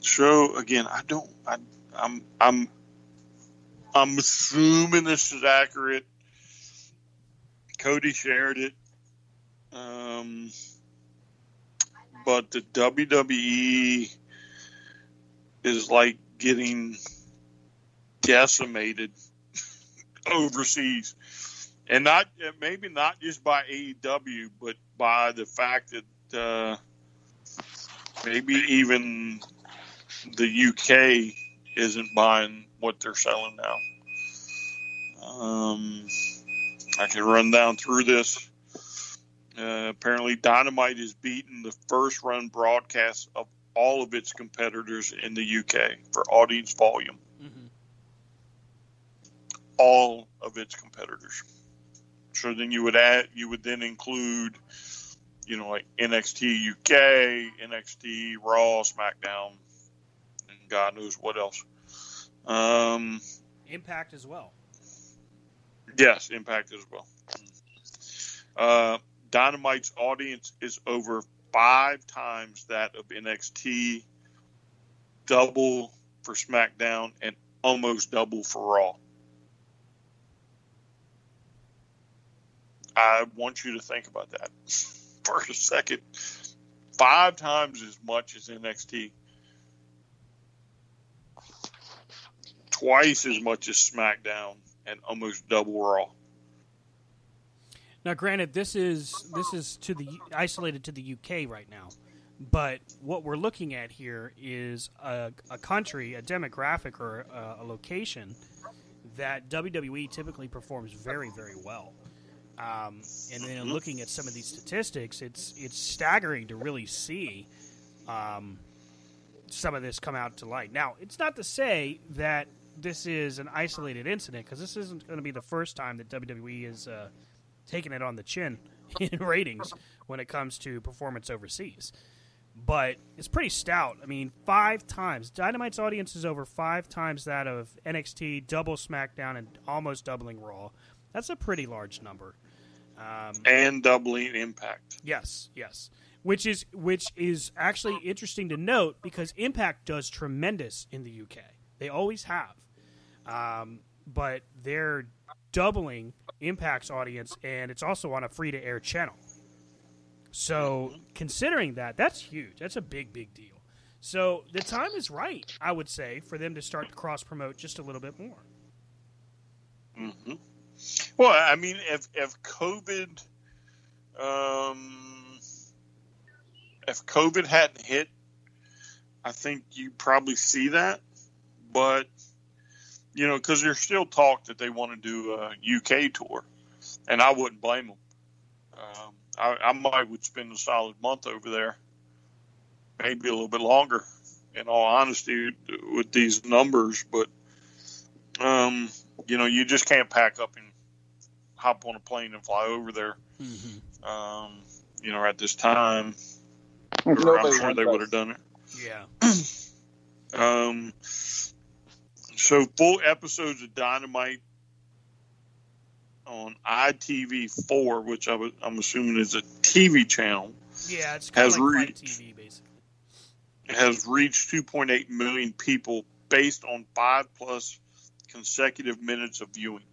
So again, I don't. I, I'm. I'm. I'm assuming this is accurate. Cody shared it, um, but the W W E is like getting decimated overseas. And not maybe not just by A E W, but by the fact that uh, maybe even the U K isn't buying what they're selling now. Um, I can run down through this. Uh, apparently, Dynamite is beating the first-run broadcasts of all of its competitors in the U K for audience volume. Mm-hmm. All of its competitors. So then you would add, you would then include, you know, like N X T U K, N X T Raw, SmackDown, and God knows what else. Um, Impact as well. Yes, Impact as well. Uh, Dynamite's audience is over five times that of N X T, double for SmackDown, and almost double for Raw. I want you to think about that for a second. Five times as much as N X T. Twice as much as SmackDown, and almost double Raw. Now, granted, this is this is to the isolated to the U K right now, but what we're looking at here is a, a country, a demographic, or a, a location that W W E typically performs very, very well. Um, and then looking at some of these statistics, it's it's staggering to really see um, some of this come out to light. Now, it's not to say that this is an isolated incident, because this isn't going to be the first time that W W E is uh, taking it on the chin in ratings when it comes to performance overseas. But it's pretty stout. I mean, five times. Dynamite's audience is over five times that of N X T, double SmackDown, and almost doubling Raw. That's a pretty large number. Um, and doubling Impact. Yes, yes. Which is which is actually interesting to note, because Impact does tremendous in the U K. They always have. Um, but they're doubling Impact's audience, and it's also on a free-to-air channel. So considering that, that's huge. That's a big, big deal. So the time is right, I would say, for them to start to cross-promote just a little bit more. Mm-hmm. Well, I mean, if if COVID, um, if COVID hadn't hit, I think you probably see that. But you know, because there's still talk that they want to do a U K tour, and I wouldn't blame them. Um, I, I might would spend a solid month over there, maybe a little bit longer. In all honesty, with these numbers, but um. You know, you just can't pack up and hop on a plane and fly over there, mm-hmm. um, you know, at this time. I'm sure they would have done it. Yeah. um. So full episodes of Dynamite on I T V four, which I was, I'm assuming is a T V channel. Yeah, it's kind of like T V, basically. Has reached two point eight million people based on five plus consecutive minutes of viewing,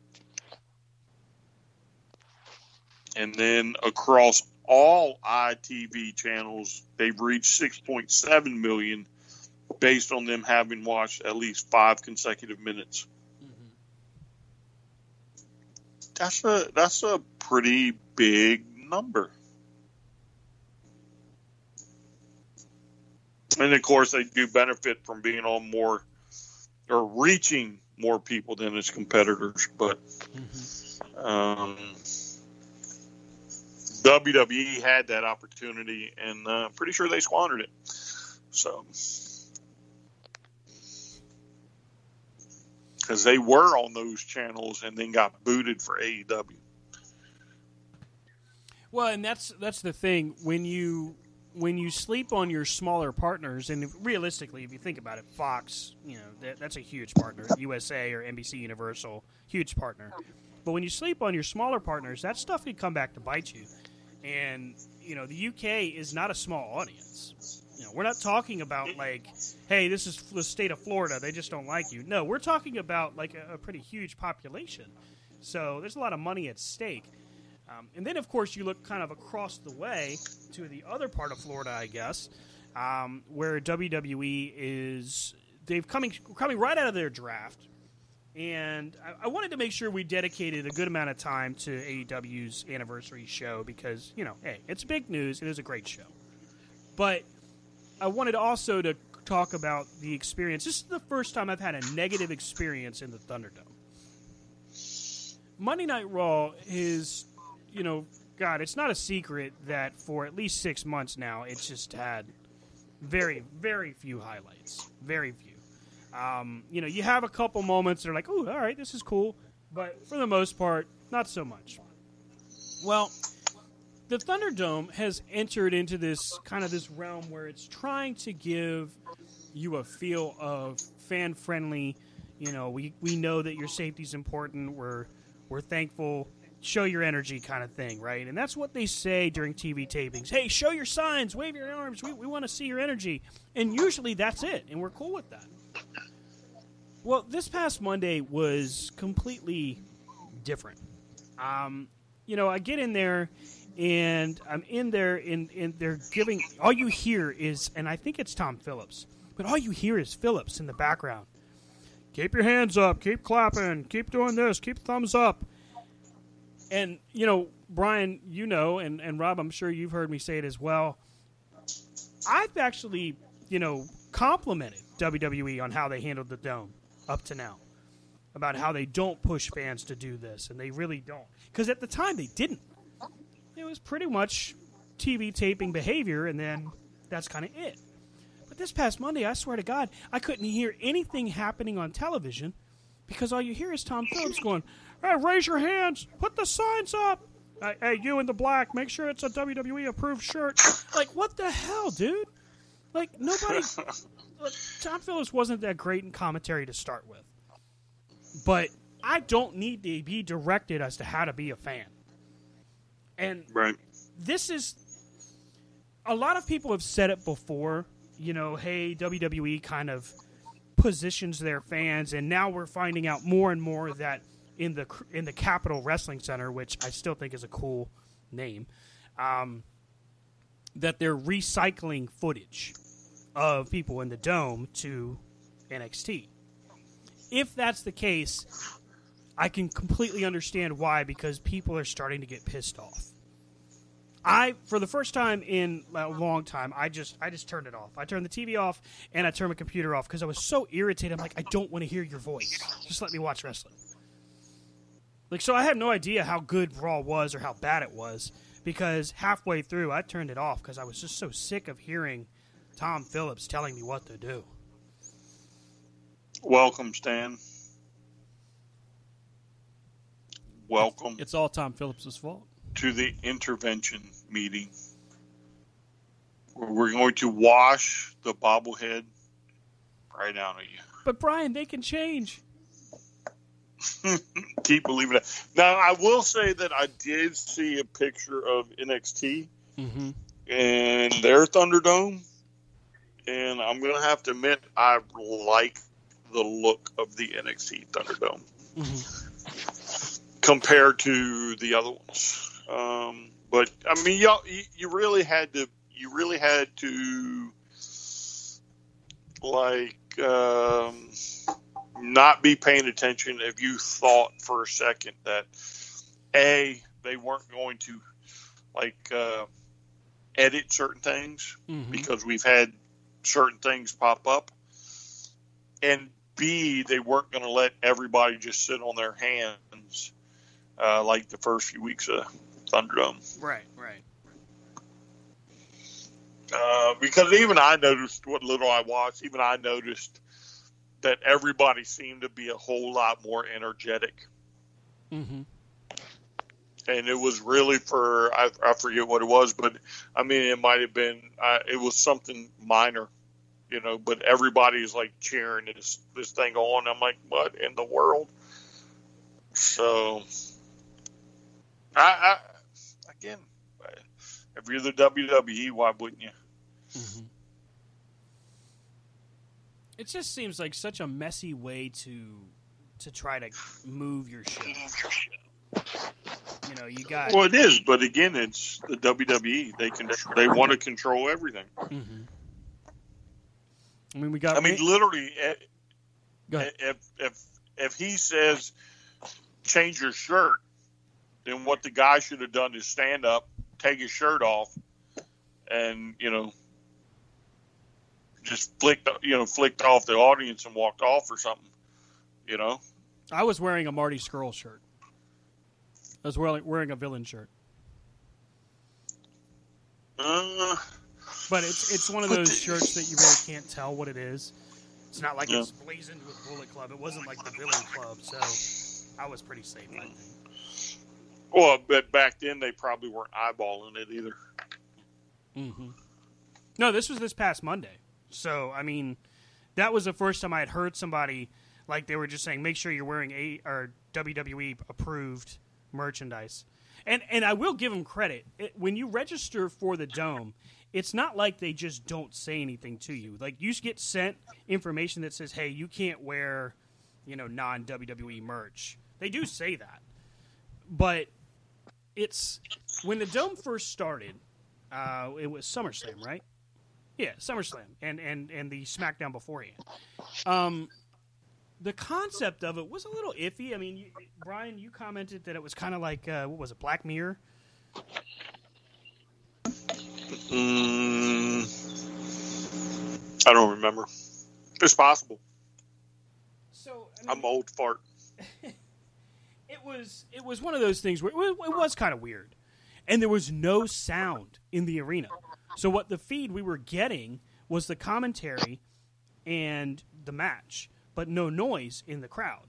and then across all I T V channels they've reached six point seven million based on them having watched at least five consecutive minutes. Mm-hmm. That's a that's a pretty big number, and of course they do benefit from being on more or reaching more people than its competitors, but mm-hmm. um, W W E had that opportunity, and uh, I'm pretty sure they squandered it. So, because they were on those channels and then got booted for A E W. Well, and that's that's the thing when you when you sleep on your smaller partners, and if, realistically, if you think about it, Fox, you know, that, that's a huge partner, U S A or N B C Universal, huge partner. But when you sleep on your smaller partners, that stuff can come back to bite you. And, you know, the U K is not a small audience. You know, we're not talking about like, hey, this is the state of Florida, they just don't like you. No, we're talking about like a, a pretty huge population. So there's a lot of money at stake. Um, and then, of course, you look kind of across the way to the other part of Florida, I guess, um, where W W E is they've coming coming right out of their draft. And I, I wanted to make sure we dedicated a good amount of time to A E W's anniversary show because, you know, hey, it's big news. It is a great show. But I wanted also to talk about the experience. This is the first time I've had a negative experience in the Thunderdome. Monday Night Raw is... You know, God, it's not a secret that for at least six months now, it's just had very, very few highlights. Very few. Um, you know, you have a couple moments that are like, oh, all right, this is cool. But for the most part, not so much. Well, the Thunderdome has entered into this kind of this realm where it's trying to give you a feel of fan-friendly, you know, we, we know that your safety's important. We're, we're thankful. Show your energy kind of thing, right? And that's what they say during T V tapings. Hey, show your signs, wave your arms, we, we want to see your energy. And usually that's it, and we're cool with that. Well, this past Monday was completely different. Um, you know, I get in there and I'm in there and, and they're giving, all you hear is, and I think it's Tom Phillips, but all you hear is Phillips in the background. Keep your hands up, keep clapping, keep doing this, keep thumbs up. And, you know, Brian, you know, and, and Rob, I'm sure you've heard me say it as well. I've actually, you know, complimented W W E on how they handled the Dome up to now, about how they don't push fans to do this, and they really don't. Because at the time, they didn't. It was pretty much T V taping behavior, and then that's kind of it. But this past Monday, I swear to God, I couldn't hear anything happening on television because all you hear is Tom Phillips going, hey, raise your hands, put the signs up. Uh, hey, you in the black, make sure it's a W W E-approved shirt. Like, what the hell, dude? Like, nobody... Look, Tom Phillips wasn't that great in commentary to start with. But I don't need to be directed as to how to be a fan. And right. This is... A lot of people have said it before, you know, hey, W W E kind of positions their fans, and now we're finding out more and more that in the in the Capitol Wrestling Center, which I still think is a cool name, um, that they're recycling footage of people in the Dome to N X T. If that's the case, I can completely understand why, because people are starting to get pissed off. I, for the first time in a long time, I just I just turned it off. I turned the T V off, and I turned my computer off, because I was so irritated. I'm like, I don't want to hear your voice. Just let me watch wrestling. Like, so I had no idea how good Raw was or how bad it was, because halfway through I turned it off because I was just so sick of hearing Tom Phillips telling me what to do. Welcome, Stan. Welcome. It's all Tom Phillips' fault. To the intervention meeting. We're going to wash the bobblehead right out of you. But, Brian, they can change. Keep believing that. Now, I will say that I did see a picture of N X T mm-hmm. and their Thunderdome, and I'm going to have to admit I like the look of the N X T Thunderdome mm-hmm. compared to the other ones. Um, but I mean, y'all, you, you really had to, you really had to, like. Um, not be paying attention if you thought for a second that A, they weren't going to like uh, edit certain things mm-hmm. because we've had certain things pop up, and B, they weren't going to let everybody just sit on their hands uh, like the first few weeks of Thunderdome. Right, right. Uh, because even I noticed what little I watched, even I noticed that everybody seemed to be a whole lot more energetic. Mm-hmm. And it was really for, I, I forget what it was, but I mean, it might've been, uh, it was something minor, you know, but everybody's like cheering this, this thing on. I'm like, what in the world? So I, I again, if you're the W W E, why wouldn't you? Mm-hmm. It just seems like such a messy way to to try to move your show. You know, you got. Well, it is, but again, it's the W W E. They can they want to control everything. Mm-hmm. I mean, we got. I mean, literally, Go ahead. if if if he says change your shirt, then what the guy should have done is stand up, take his shirt off, and you know. Just flicked, you know, flicked off the audience and walked off or something, you know. I was wearing a Marty Scurll shirt. I was wearing, wearing a villain shirt. Uh, but it's it's one of those shirts that you really can't tell what it is. It's not like yeah. it's blazoned with Bullet Club. It wasn't like the Villain Club, so I was pretty safe, I think. Well, but back then they probably weren't eyeballing it either. Mm-hmm. No, this was this past Monday. So, I mean, that was the first time I had heard somebody, like they were just saying, make sure you're wearing a or W W E-approved merchandise. And and I will give them credit. It, when you register for the Dome, it's not like they just don't say anything to you. Like, you get sent information that says, hey, you can't wear, you know, non-W W E merch. They do say that. But it's when the Dome first started, uh, it was SummerSlam, right? Yeah, SummerSlam, and and and the SmackDown beforehand. Um, the concept of it was a little iffy. I mean, you, Brian, you commented that it was kind of like uh, what was it, Black Mirror? Mm, I don't remember. It's possible. So I mean, I'm old fart. It was it was one of those things where it was, it was kind of weird, and there was no sound in the arena. So what the feed we were getting was the commentary and the match, but no noise in the crowd.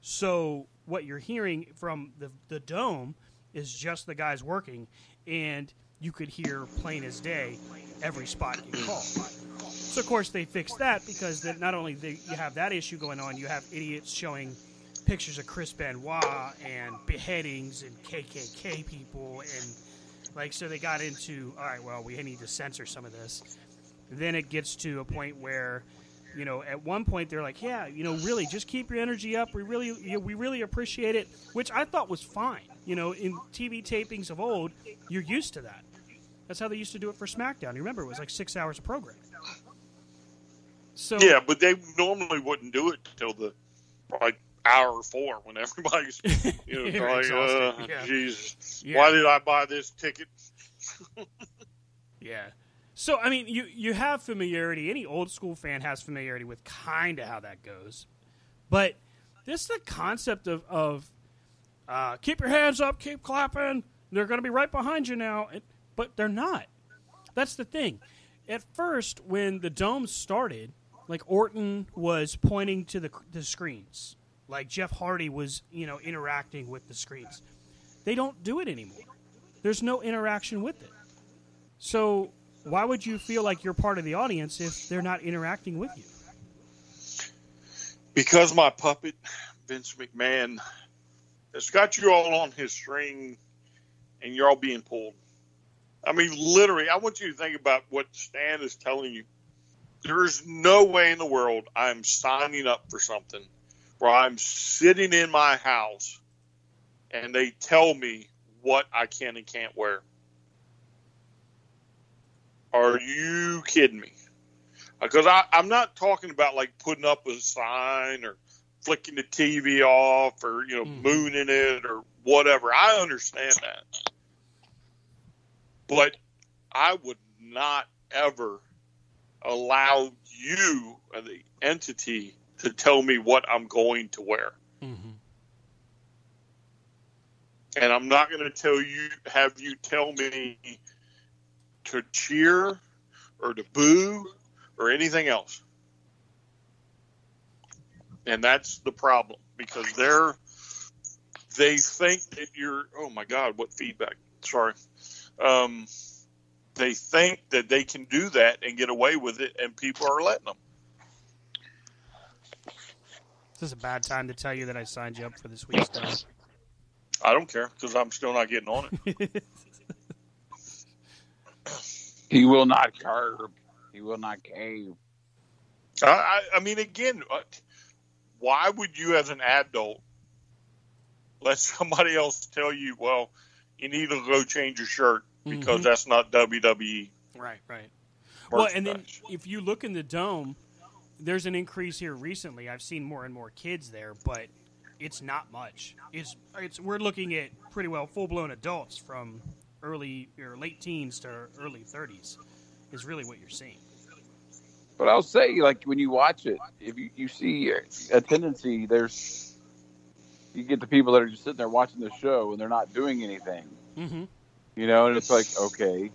So what you're hearing from the, the Dome is just the guys working, and you could hear plain as day every spot you call. So, of course, they fixed that because that not only do you have that issue going on, you have idiots showing pictures of Chris Benoit and beheadings and K K K people and... Like, so they got into, all right, well, we need to censor some of this. Then it gets to a point where, you know, at one point they're like, yeah, you know, really, just keep your energy up. We really you know, we really appreciate it, which I thought was fine. You know, in T V tapings of old, you're used to that. That's how they used to do it for SmackDown. You remember, it was like six hours of programming. So, yeah, but they normally wouldn't do it till the, like, hour four when everybody's, you know, like, uh, yeah. Jesus, yeah. Why did I buy this ticket? Yeah. So, I mean, you, you have familiarity. Any old school fan has familiarity with kind of how that goes. But this is the concept of, of uh, keep your hands up, keep clapping. They're going to be right behind you now. It, but they're not. That's the thing. At first, when the Dome started, like Orton was pointing to the, the screens. Like Jeff Hardy was, you know, interacting with the screens. They don't do it anymore. There's no interaction with it. So why would you feel like you're part of the audience if they're not interacting with you? Because my puppet, Vince McMahon, has got you all on his string and you're all being pulled. I mean, literally, I want you to think about what Stan is telling you. There's no way in the world I'm signing up for something where I'm sitting in my house and they tell me what I can and can't wear. Are you kidding me? Because I, I'm not talking about like putting up a sign or flicking the T V off or, you know, mm. mooning it or whatever. I understand that. But I would not ever allow you, the entity, to tell me what I'm going to wear. Mm-hmm. And I'm not going to tell you, have you tell me to cheer or to boo or anything else. And that's the problem because they're, they think that you're, oh my God, what feedback. Sorry. Um, they think that they can do that and get away with it and people are letting them. This is a bad time to tell you that I signed you up for this week's stuff. I don't care because I'm still not getting on it. He will not curb. He will not cave. I, I, I mean, again, why would you as an adult let somebody else tell you, well, you need to go change your shirt because mm-hmm. that's not W W E. Right, right. Well, and then if you look in the Dome, there's an increase here recently. I've seen more and more kids there, but it's not much. It's it's we're looking at pretty well full-blown adults from early or late teens to early thirties is really what you're seeing. But I'll say, like, when you watch it, if you, you see a tendency, there's you get the people that are just sitting there watching the show and they're not doing anything. Mm-hmm. You know, and it's like, okay.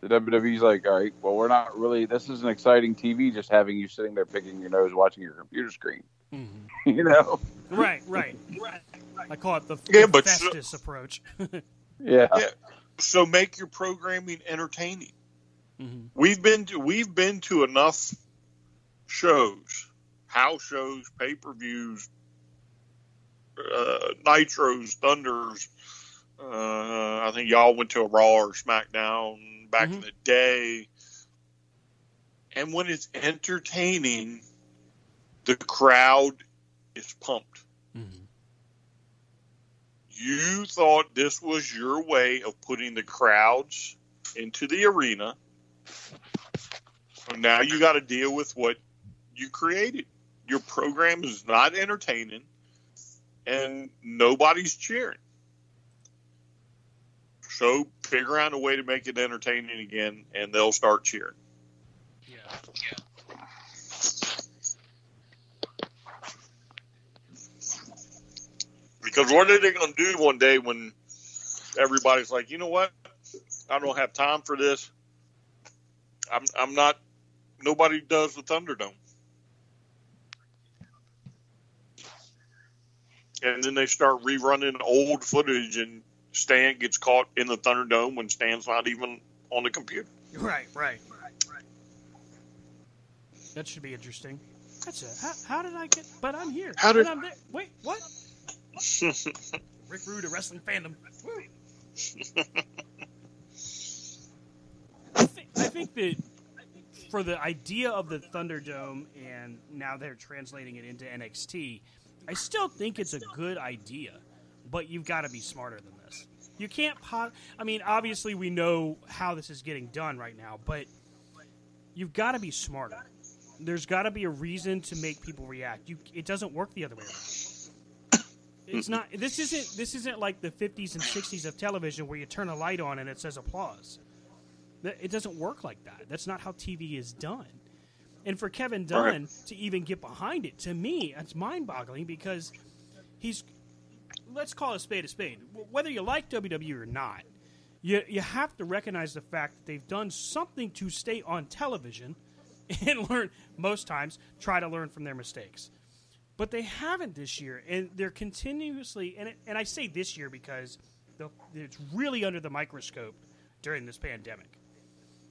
The W W E's like, all right, well, we're not really, this isn't exciting T V just having you sitting there picking your nose, watching your computer screen. Mm-hmm. You know? Right, right, right, right. I call it the yeah, Festus so, approach. yeah. yeah. So make your programming entertaining. Mm-hmm. We've been to, we've been to enough shows, house shows, pay-per-views, uh, Nitros, Thunders. Uh, I think y'all went to a Raw or SmackDown back mm-hmm. in the day, and when it's entertaining, the crowd is pumped. Mm-hmm. you thought this was your way of putting the crowds into the arena. So now you got to deal with what you created. Your program is not entertaining, and nobody's cheering. So figure out a way to make it entertaining again, and they'll start cheering. Yeah, yeah. Because what are they going to do one day when everybody's like, you know what? I don't have time for this. I'm, I'm not. Nobody does the Thunderdome. And then they start rerunning old footage, and Stan gets caught in the Thunderdome when Stan's not even on the computer. Right, right, right, right. That should be interesting. That's a, how, how did I get, but I'm here. How did, I'm there. Wait, what? what? Rick Rude, a wrestling fandom. I, think, I think that for the idea of the Thunderdome, and now they're translating it into N X T, I still think it's a good idea, but you've got to be smarter than this. You can't po- I mean, obviously we know how this is getting done right now, but you've got to be smarter. There's got to be a reason to make people react. You, it doesn't work the other way around. It's not. This isn't. This isn't like the fifties and sixties of television where you turn a light on and it says applause. It doesn't work like that. That's not how T V is done. And for Kevin Dunn right. to even get behind it, to me, that's mind-boggling because he's, let's call a spade a spade. Whether you like W W E or not, you you have to recognize the fact that they've done something to stay on television and learn, most times, try to learn from their mistakes. But they haven't this year, and they're continuously, and, it, and I say this year because the, it's really under the microscope during this pandemic.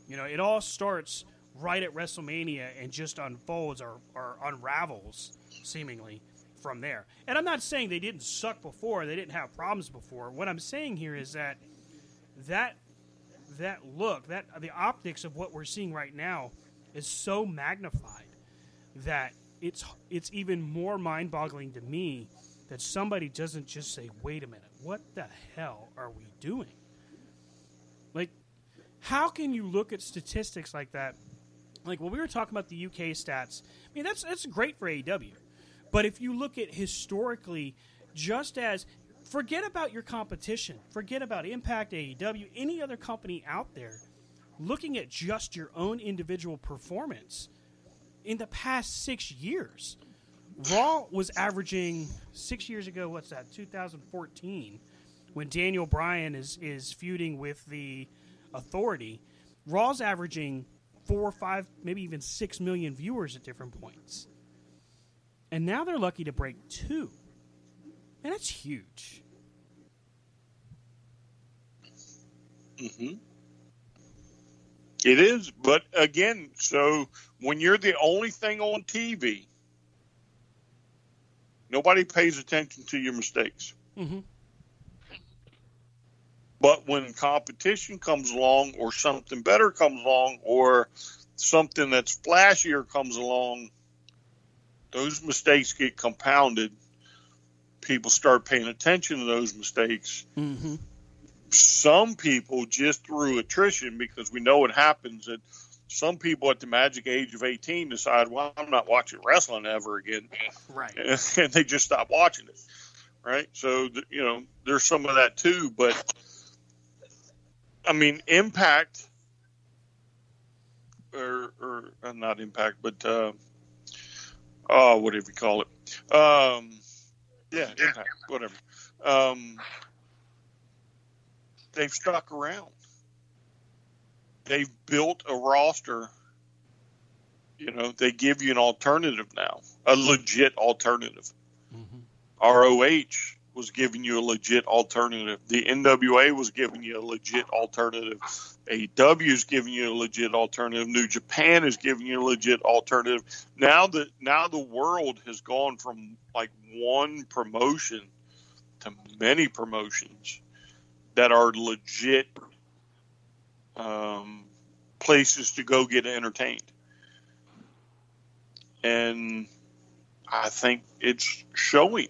You know, it all starts right at WrestleMania and just unfolds or, or unravels seemingly from there. And I'm not saying they didn't suck before, they didn't have problems before. What I'm saying here is that that that look, that the optics of what we're seeing right now is so magnified that it's it's even more mind-boggling to me that somebody doesn't just say, wait a minute, what the hell are we doing? Like, how can you look at statistics like that? Like, when we were talking about the U K stats, I mean, that's that's great for A E W. But if you look at historically, just as, forget about your competition. Forget about Impact, A E W, any other company out there. Looking at just your own individual performance, in the past six years, Raw was averaging, six years ago, what's that, two thousand fourteen, when Daniel Bryan is, is feuding with the Authority. Raw's averaging four or five, maybe even six million viewers at different points. And now they're lucky to break two. And that's huge. Mm-hmm. It is, but again, so when you're the only thing on T V, nobody pays attention to your mistakes. Mm-hmm. But when competition comes along or something better comes along or something that's flashier comes along, those mistakes get compounded. People start paying attention to those mistakes. Mm-hmm. Some people, just through attrition, because we know it happens, that some people at the magic age of eighteen decide, well, I'm not watching wrestling ever again. Right. And they just stop watching it. Right? So, you know, there's some of that too, but I mean, Impact, or, or uh, not Impact, but uh, oh, whatever you call it. Um, yeah, Impact, whatever. Um, they've stuck around. They've built a roster. You know, they give you an alternative now, a legit alternative. Mm-hmm. R O H was giving you a legit alternative. The N W A was giving you a legit alternative. A E W is giving you a legit alternative. New Japan is giving you a legit alternative. Now the now the world has gone from like one promotion to many promotions that are legit um, places to go get entertained. And I think it's showing.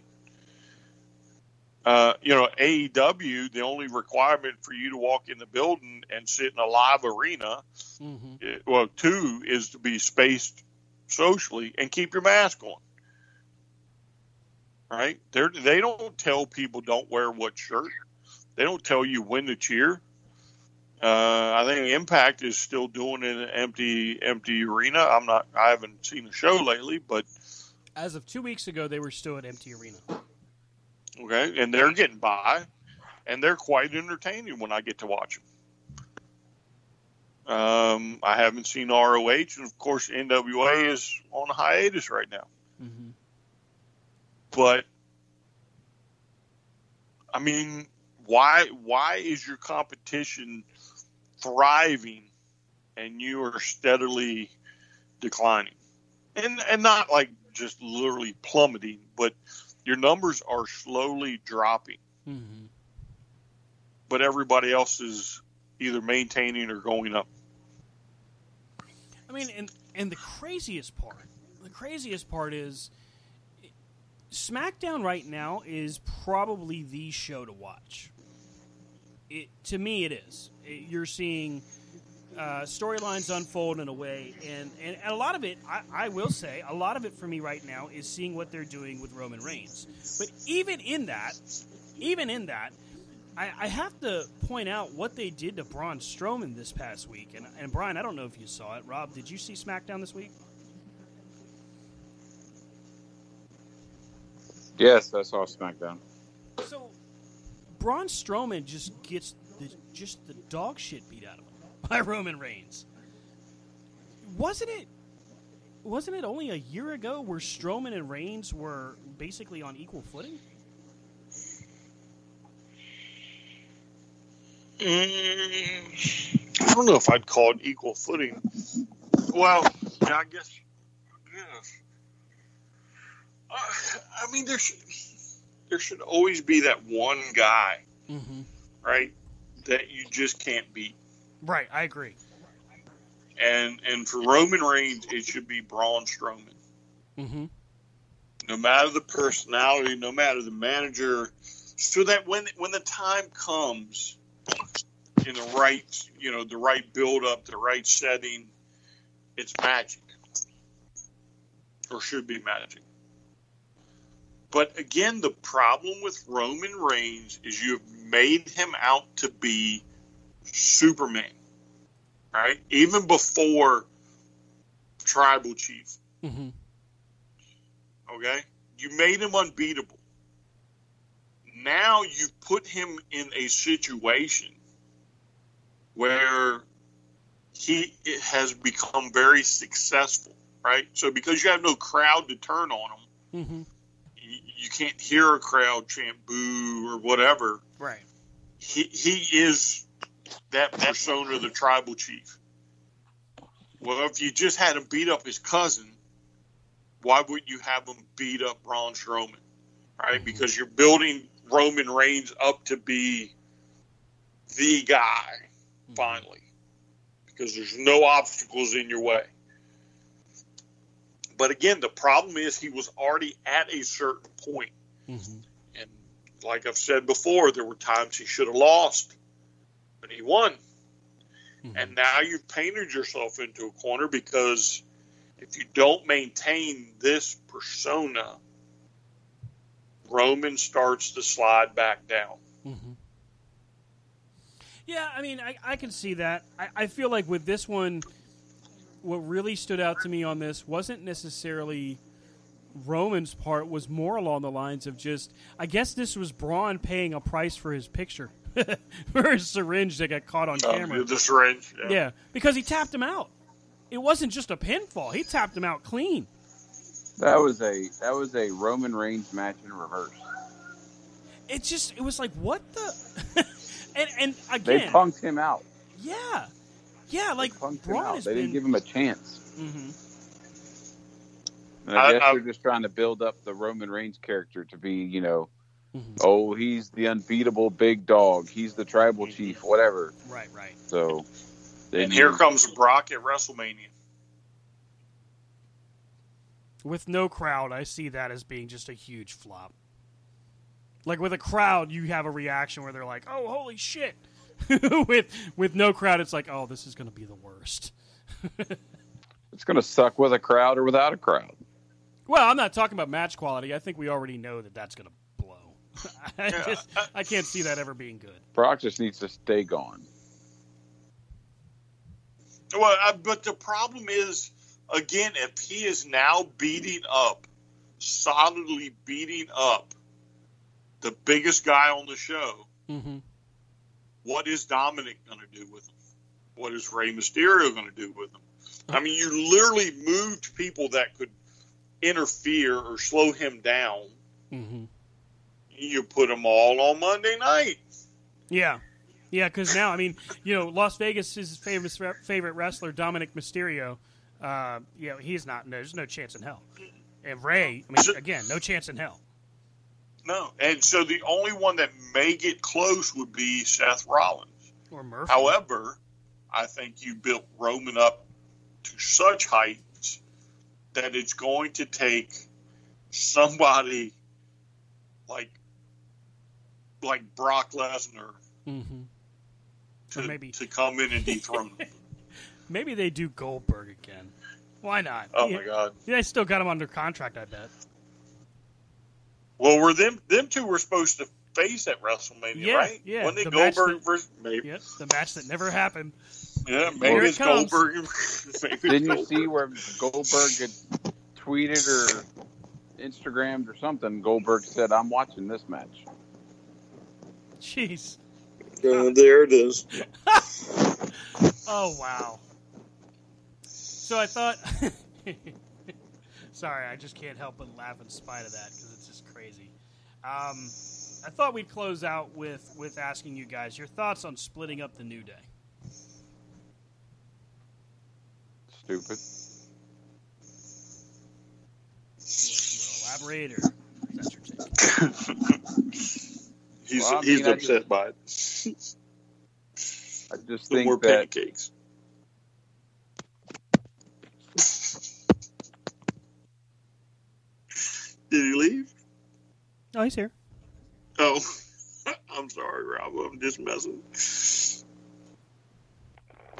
Uh, you know, A E W, the only requirement for you to walk in the building and sit in a live arena, mm-hmm. well, two, is to be spaced socially and keep your mask on. Right? They're, they don't tell people don't wear what shirt. They don't tell you when to cheer. Uh, I think Impact is still doing an empty, empty arena. I'm not. I haven't seen the show lately, but as of two weeks ago, they were still an empty arena. Okay, and they're getting by, and they're quite entertaining when I get to watch them. Um, I haven't seen R O H, and of course, N W A is on a hiatus right now. Mm-hmm. But I mean, why? Why is your competition thriving and you are steadily declining? And and not like just literally plummeting, but your numbers are slowly dropping. Mm-hmm. But everybody else is either maintaining or going up. I mean, and and the craziest part, the craziest part is SmackDown right now is probably the show to watch. It, to me, it is. It, you're seeing uh, storylines unfold in a way, and, and, and a lot of it, I, I will say, a lot of it for me right now is seeing what they're doing with Roman Reigns. But even in that, even in that, I, I have to point out what they did to Braun Strowman this past week. And, and Brian, I don't know if you saw it. Rob, did you see SmackDown this week? Yes, I saw SmackDown. So Braun Strowman just gets the, just the dog shit beat out of him by Roman Reigns. Wasn't it? Wasn't it only a year ago where Strowman and Reigns were basically on equal footing? Mm, I don't know if I'd call it equal footing. Well, yeah, I guess. Yes. Uh, I mean, there should there should always be that one guy, mm-hmm. right, that you just can't beat. Right, I agree. And and for Roman Reigns, it should be Braun Strowman. Mm-hmm. No matter the personality, no matter the manager, so that when when the time comes, in the right you know the right build up, the right setting, it's magic, or should be magic. But again, the problem with Roman Reigns is you have made him out to be Superman, right? Even before Tribal Chief. Mm-hmm. Okay? You made him unbeatable. Now you've put him in a situation where he has become very successful, right? So because you have no crowd to turn on him, mm-hmm. you can't hear a crowd chant boo or whatever. Right. He he is that persona of the Tribal Chief. Well, if you just had him beat up his cousin, why would you have him beat up Braun Strowman? Right? Mm-hmm. Because you're building Roman Reigns up to be the guy, mm-hmm. finally. Because there's no obstacles in your way. But again, the problem is he was already at a certain point. Mm-hmm. And like I've said before, there were times he should have lost, but he won. Mm-hmm. And now you've painted yourself into a corner because if you don't maintain this persona, Roman starts to slide back down. Mm-hmm. Yeah, I mean, I, I can see that. I, I feel like with this one, what really stood out to me on this wasn't necessarily Roman's part, was more along the lines of just, I guess this was Braun paying a price for his picture, for his syringe that got caught on oh, camera. The syringe, yeah. yeah. Because he tapped him out. It wasn't just a pinfall. He tapped him out clean. That was a that was a Roman Reigns match in reverse. It just, it was like, what the? and, and again. They punked him out. Yeah. Yeah, like Braun has They been... didn't give him a chance. Mm-hmm. And I guess I, I... they're just trying to build up the Roman Reigns character to be, you know, mm-hmm. oh, he's the unbeatable big dog. He's the Tribal Chief, whatever. Right, right. So, and here even... comes Brock at WrestleMania. With no crowd, I see that as being just a huge flop. Like with a crowd, you have a reaction where they're like, "Oh, holy shit!" with with no crowd, it's like, "Oh, this is going to be the worst." It's going to suck with a crowd or without a crowd. Well, I'm not talking about match quality. I think we already know that that's going to blow. I, yeah. just, I can't see that ever being good. Brock just needs to stay gone. Well, I, but the problem is, again, if he is now beating up, solidly beating up the biggest guy on the show, mm-hmm. what is Dominic going to do with him? What is Rey Mysterio going to do with him? I mean, you literally moved people that could interfere or slow him down. Mm-hmm. You put them all on Monday night. Yeah. Yeah, because now, I mean, you know, Las Vegas is his famous re- favorite wrestler, Dominic Mysterio. Uh, you know, he's not, no, there's no chance in hell. And Rey, I mean, so, again, no chance in hell. No. And so the only one that may get close would be Seth Rollins. Or Murphy. However, I think you built Roman up to such heights that it's going to take somebody like like Brock Lesnar mm-hmm. to, maybe. to come in and dethrone him. Maybe they do Goldberg again. Why not? Oh, yeah. My God. Yeah, they still got him under contract, I bet. Well, were them them two were supposed to face at WrestleMania, yeah, right? Yeah, Wasn't it Goldberg that, versus maybe? Yep, the match that never happened. Yeah, maybe it's it Goldberg. Maybe Didn't Goldberg. you see where Goldberg had tweeted or Instagrammed or something? Goldberg said, "I'm watching this match." Jeez. Uh, there it is. Oh, wow. So I thought... Sorry, I just can't help but laugh in spite of that because it's just crazy. Um, I thought we'd close out with, with asking you guys your thoughts on splitting up the New Day. Stupid. Well, elaborate, or that's your take? he's well, I mean, he's I upset just, by it. I just think more that pancakes. Did he leave? Oh, he's here. Oh, I'm sorry, Rob. I'm just messing.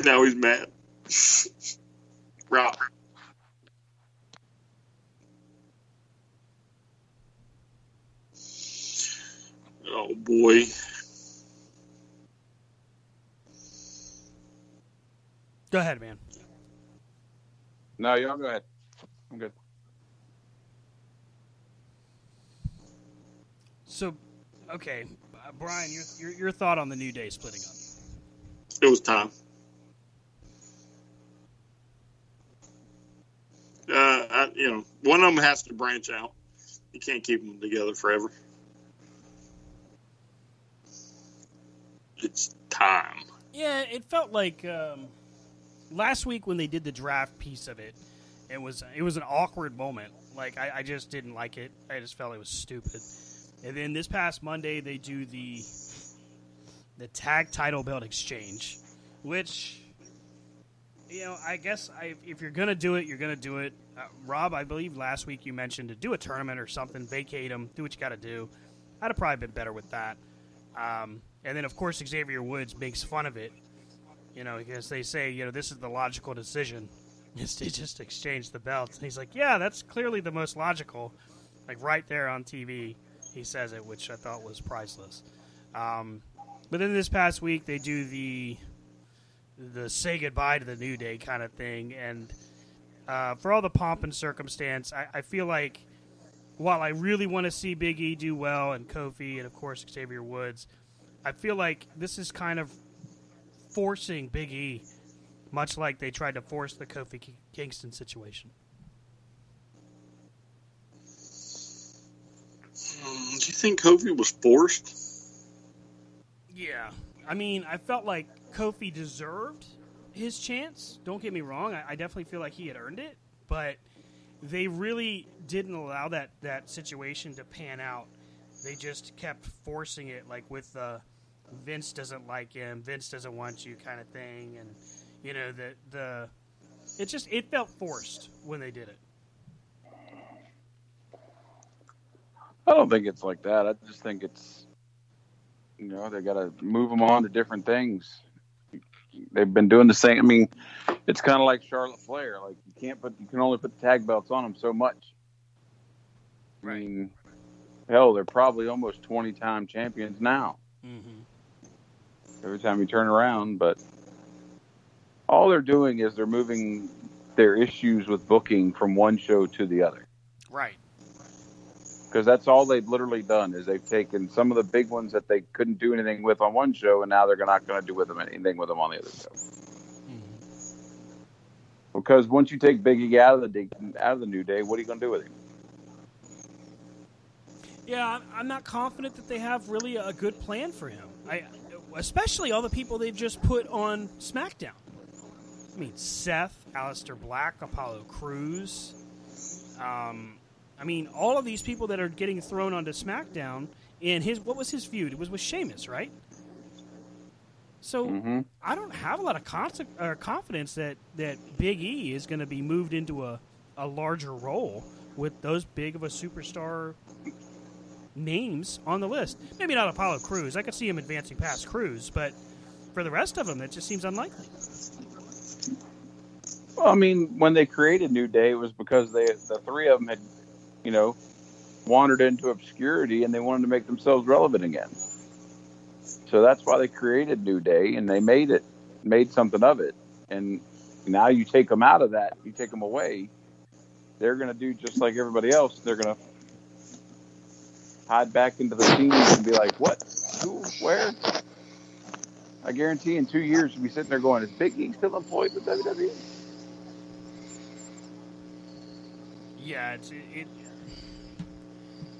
Now he's mad. Rob. Oh, boy. Go ahead, man. No, y'all go ahead. I'm good. So, okay, uh, Brian, your, your your thought on the New Day splitting up? It was time. Uh, I, you know, one of them has to branch out. You can't keep them together forever. It's time. Yeah, it felt like um, last week when they did the draft piece of it, it was it was an awkward moment. Like I, I just didn't like it. I just felt it was stupid. And then this past Monday, they do the the tag title belt exchange, which, you know, I guess I, if you're going to do it, you're going to do it. Uh, Rob, I believe last week you mentioned to do a tournament or something, vacate them, do what you got to do. I'd have probably been better with that. Um, and then, of course, Xavier Woods makes fun of it, you know, because they say, you know, this is the logical decision, is to just exchange the belts. And he's like, yeah, that's clearly the most logical, like right there on T V. He says it, which I thought was priceless. Um, but then this past week, they do the the say goodbye to the New Day kind of thing. And uh, for all the pomp and circumstance, I, I feel like while I really want to see Big E do well and Kofi and, of course, Xavier Woods, I feel like this is kind of forcing Big E, much like they tried to force the Kofi K- Kingston situation. Do you think Kofi was forced? Yeah. I mean, I felt like Kofi deserved his chance. Don't get me wrong. I, I definitely feel like he had earned it. But they really didn't allow that, that situation to pan out. They just kept forcing it, like with the Vince doesn't like him, Vince doesn't want you kind of thing. And, you know, the the it just it felt forced when they did it. I don't think it's like that. I just think it's, you know, they got to move them on to different things. They've been doing the same. I mean, it's kind of like Charlotte Flair. Like you can't put, you can only put the tag belts on them so much. Right. I mean, hell, they're probably almost twenty-time champions now. Mm-hmm. Every time you turn around, but all they're doing is they're moving their issues with booking from one show to the other. Right. Because that's all they've literally done is they've taken some of the big ones that they couldn't do anything with on one show, and now they're not going to do with them anything with them on the other show. Mm-hmm. Because once you take Biggie out of the out of the New Day, what are you going to do with him? Yeah, I'm not confident that they have really a good plan for him. I, especially all the people they've just put on SmackDown. I mean, Seth, Aleister Black, Apollo Crews. Um, I mean, all of these people that are getting thrown onto SmackDown. And his what was his feud? It was with Sheamus, right? So mm-hmm. I don't have a lot of con- uh, confidence that, that Big E is going to be moved into a, a larger role with those big of a superstar names on the list. Maybe not Apollo Crews. I could see him advancing past Crews, but for the rest of them, that just seems unlikely. Well, I mean, when they created New Day, it was because they the three of them had, you know, wandered into obscurity and they wanted to make themselves relevant again. So that's why they created New Day, and they made it, made something of it. And now you take them out of that, you take them away, they're going to do just like everybody else. They're going to hide back into the scenes and be like, what? Who? Where? I guarantee in two years we'll be sitting there going, is Big E still employed with W W E? Yeah, it's, it, it.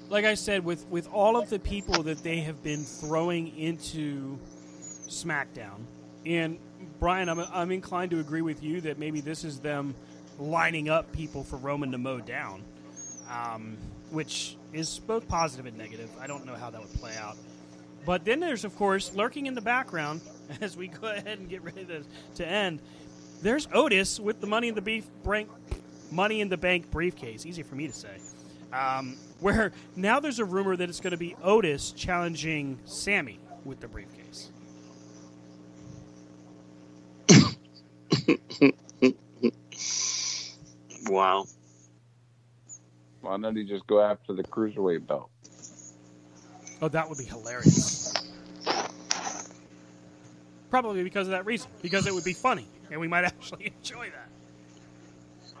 Like I said, with, with all of the people that they have been throwing into SmackDown, and Brian, I'm I'm inclined to agree with you that maybe this is them lining up people for Roman to mow down. Um... which is both positive and negative. I don't know how that would play out. But then there's, of course, lurking in the background, as we go ahead and get ready to, to end, there's Otis with the Money in the beef bank, Money in the Bank briefcase. Easy for me to say. Um, where now there's a rumor that it's going to be Otis challenging Sammy with the briefcase. Wow. Why don't you just go after the Cruiserweight belt? Oh, that would be hilarious. Probably because of that reason. Because it would be funny, and we might actually enjoy that.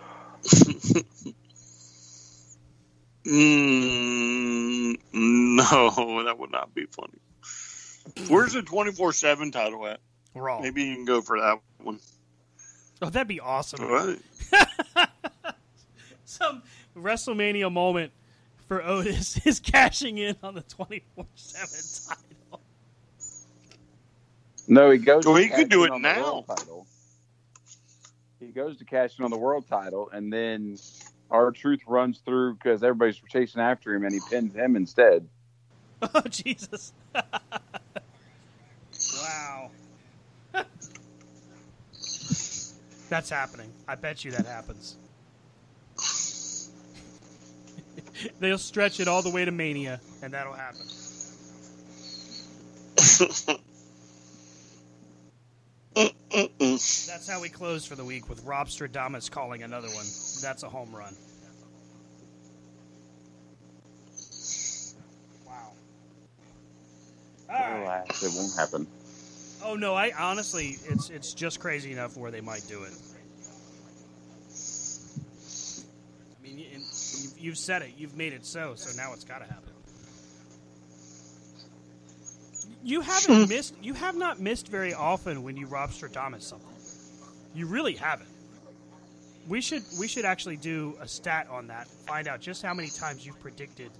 mm, no, that would not be funny. Where's the twenty-four seven title at? Raw. Maybe you can go for that one. Oh, that'd be awesome. All right. Some WrestleMania moment for Otis is cashing in on the twenty-four seven title. No, he goes. Well, to he could do it now. He goes to cash in on the world title, and then R-Truth runs through because everybody's chasing after him, and he pins him instead. Oh Jesus! Wow, that's happening. I bet you that happens. They'll stretch it all the way to Mania, and that'll happen. That's how we close for the week, with Rob Stradamus calling another one. That's a home run. Wow. All right. It won't happen. Oh, no, I honestly, it's it's just crazy enough where they might do it. You've said it. You've made it so. So now it's got to happen. You haven't missed. You have not missed very often when you Rob Stradamus something. You really haven't. We should. We should actually do a stat on that. Find out just how many times you've predicted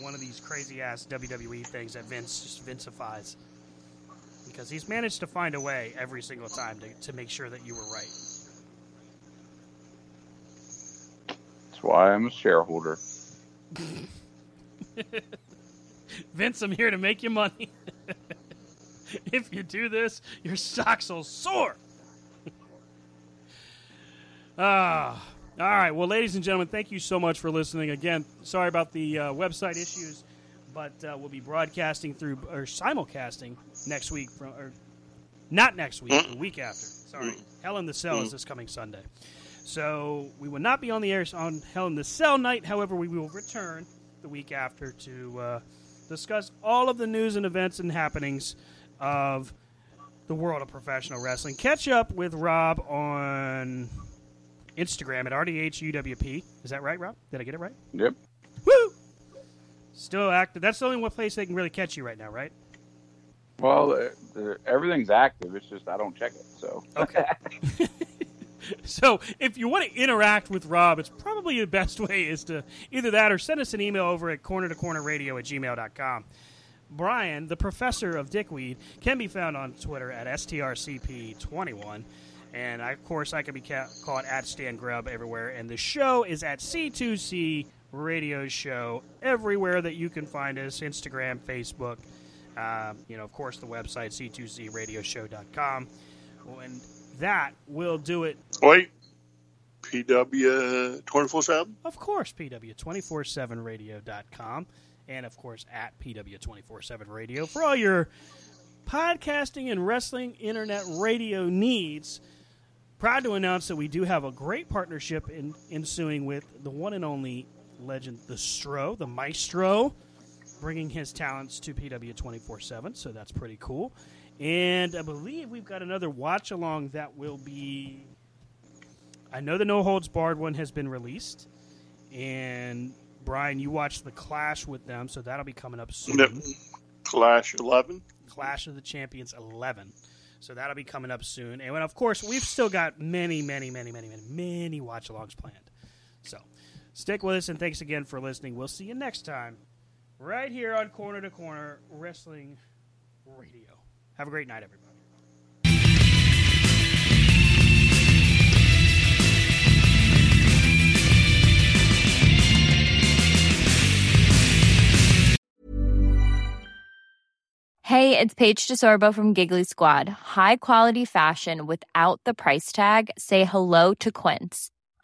one of these crazy ass W W E things that Vince just Vince-ifies. Because he's managed to find a way every single time to, to make sure that you were right. That's why I'm a shareholder. Vince, I'm here to make you money. If you do this, your socks will soar. Ah, All right. Well, ladies and gentlemen, thank you so much for listening. Again, sorry about the uh, website issues, but uh, we'll be broadcasting through or simulcasting next week from or not next week, the week after. Sorry. Hell in the Cell is this coming Sunday. So we will not be on the air on Hell in the Cell night. However, we will return the week after to uh, discuss all of the news and events and happenings of the world of professional wrestling. Catch up with Rob on Instagram at R D H U W P. Is that right, Rob? Did I get it right? Yep. Woo! Still active. That's the only one place they can really catch you right now, right? Well, they're, they're, everything's active. It's just I don't check it. So okay. So if you want to interact with Rob, it's probably the best way is to either that or send us an email over at corner to corner radio at gmail dot com. Brian, the professor of dickweed, can be found on Twitter at S T R C P twenty-one. And, I, of course, I can be ca- caught at Stan Grubb everywhere. And the show is at C two C Radio Show everywhere that you can find us, Instagram, Facebook. Um, you know, of course, the website, C two C radio show dot com. And that will do it. Wait. P W twenty-four seven? Of course, P W two forty-seven radio dot com. And, of course, at P W two forty-seven radio for all your podcasting and wrestling internet radio needs. Proud to announce that we do have a great partnership in, ensuing with the one and only legend, the Stro, the Maestro, bringing his talents to P W two forty-seven, so that's pretty cool. And I believe we've got another watch-along that will be... I know the No Holds Barred one has been released, and... Brian, you watched The Clash with them, so that'll be coming up soon. Yep. Clash eleven. Clash of the Champions eleven. So that'll be coming up soon. And, of course, we've still got many, many, many, many, many, many watch-alongs planned. So stick with us, and thanks again for listening. We'll see you next time right here on Corner to Corner Wrestling Radio. Have a great night, everybody. Hey, it's Paige DeSorbo from Giggly Squad. High quality fashion without the price tag. Say hello to Quince.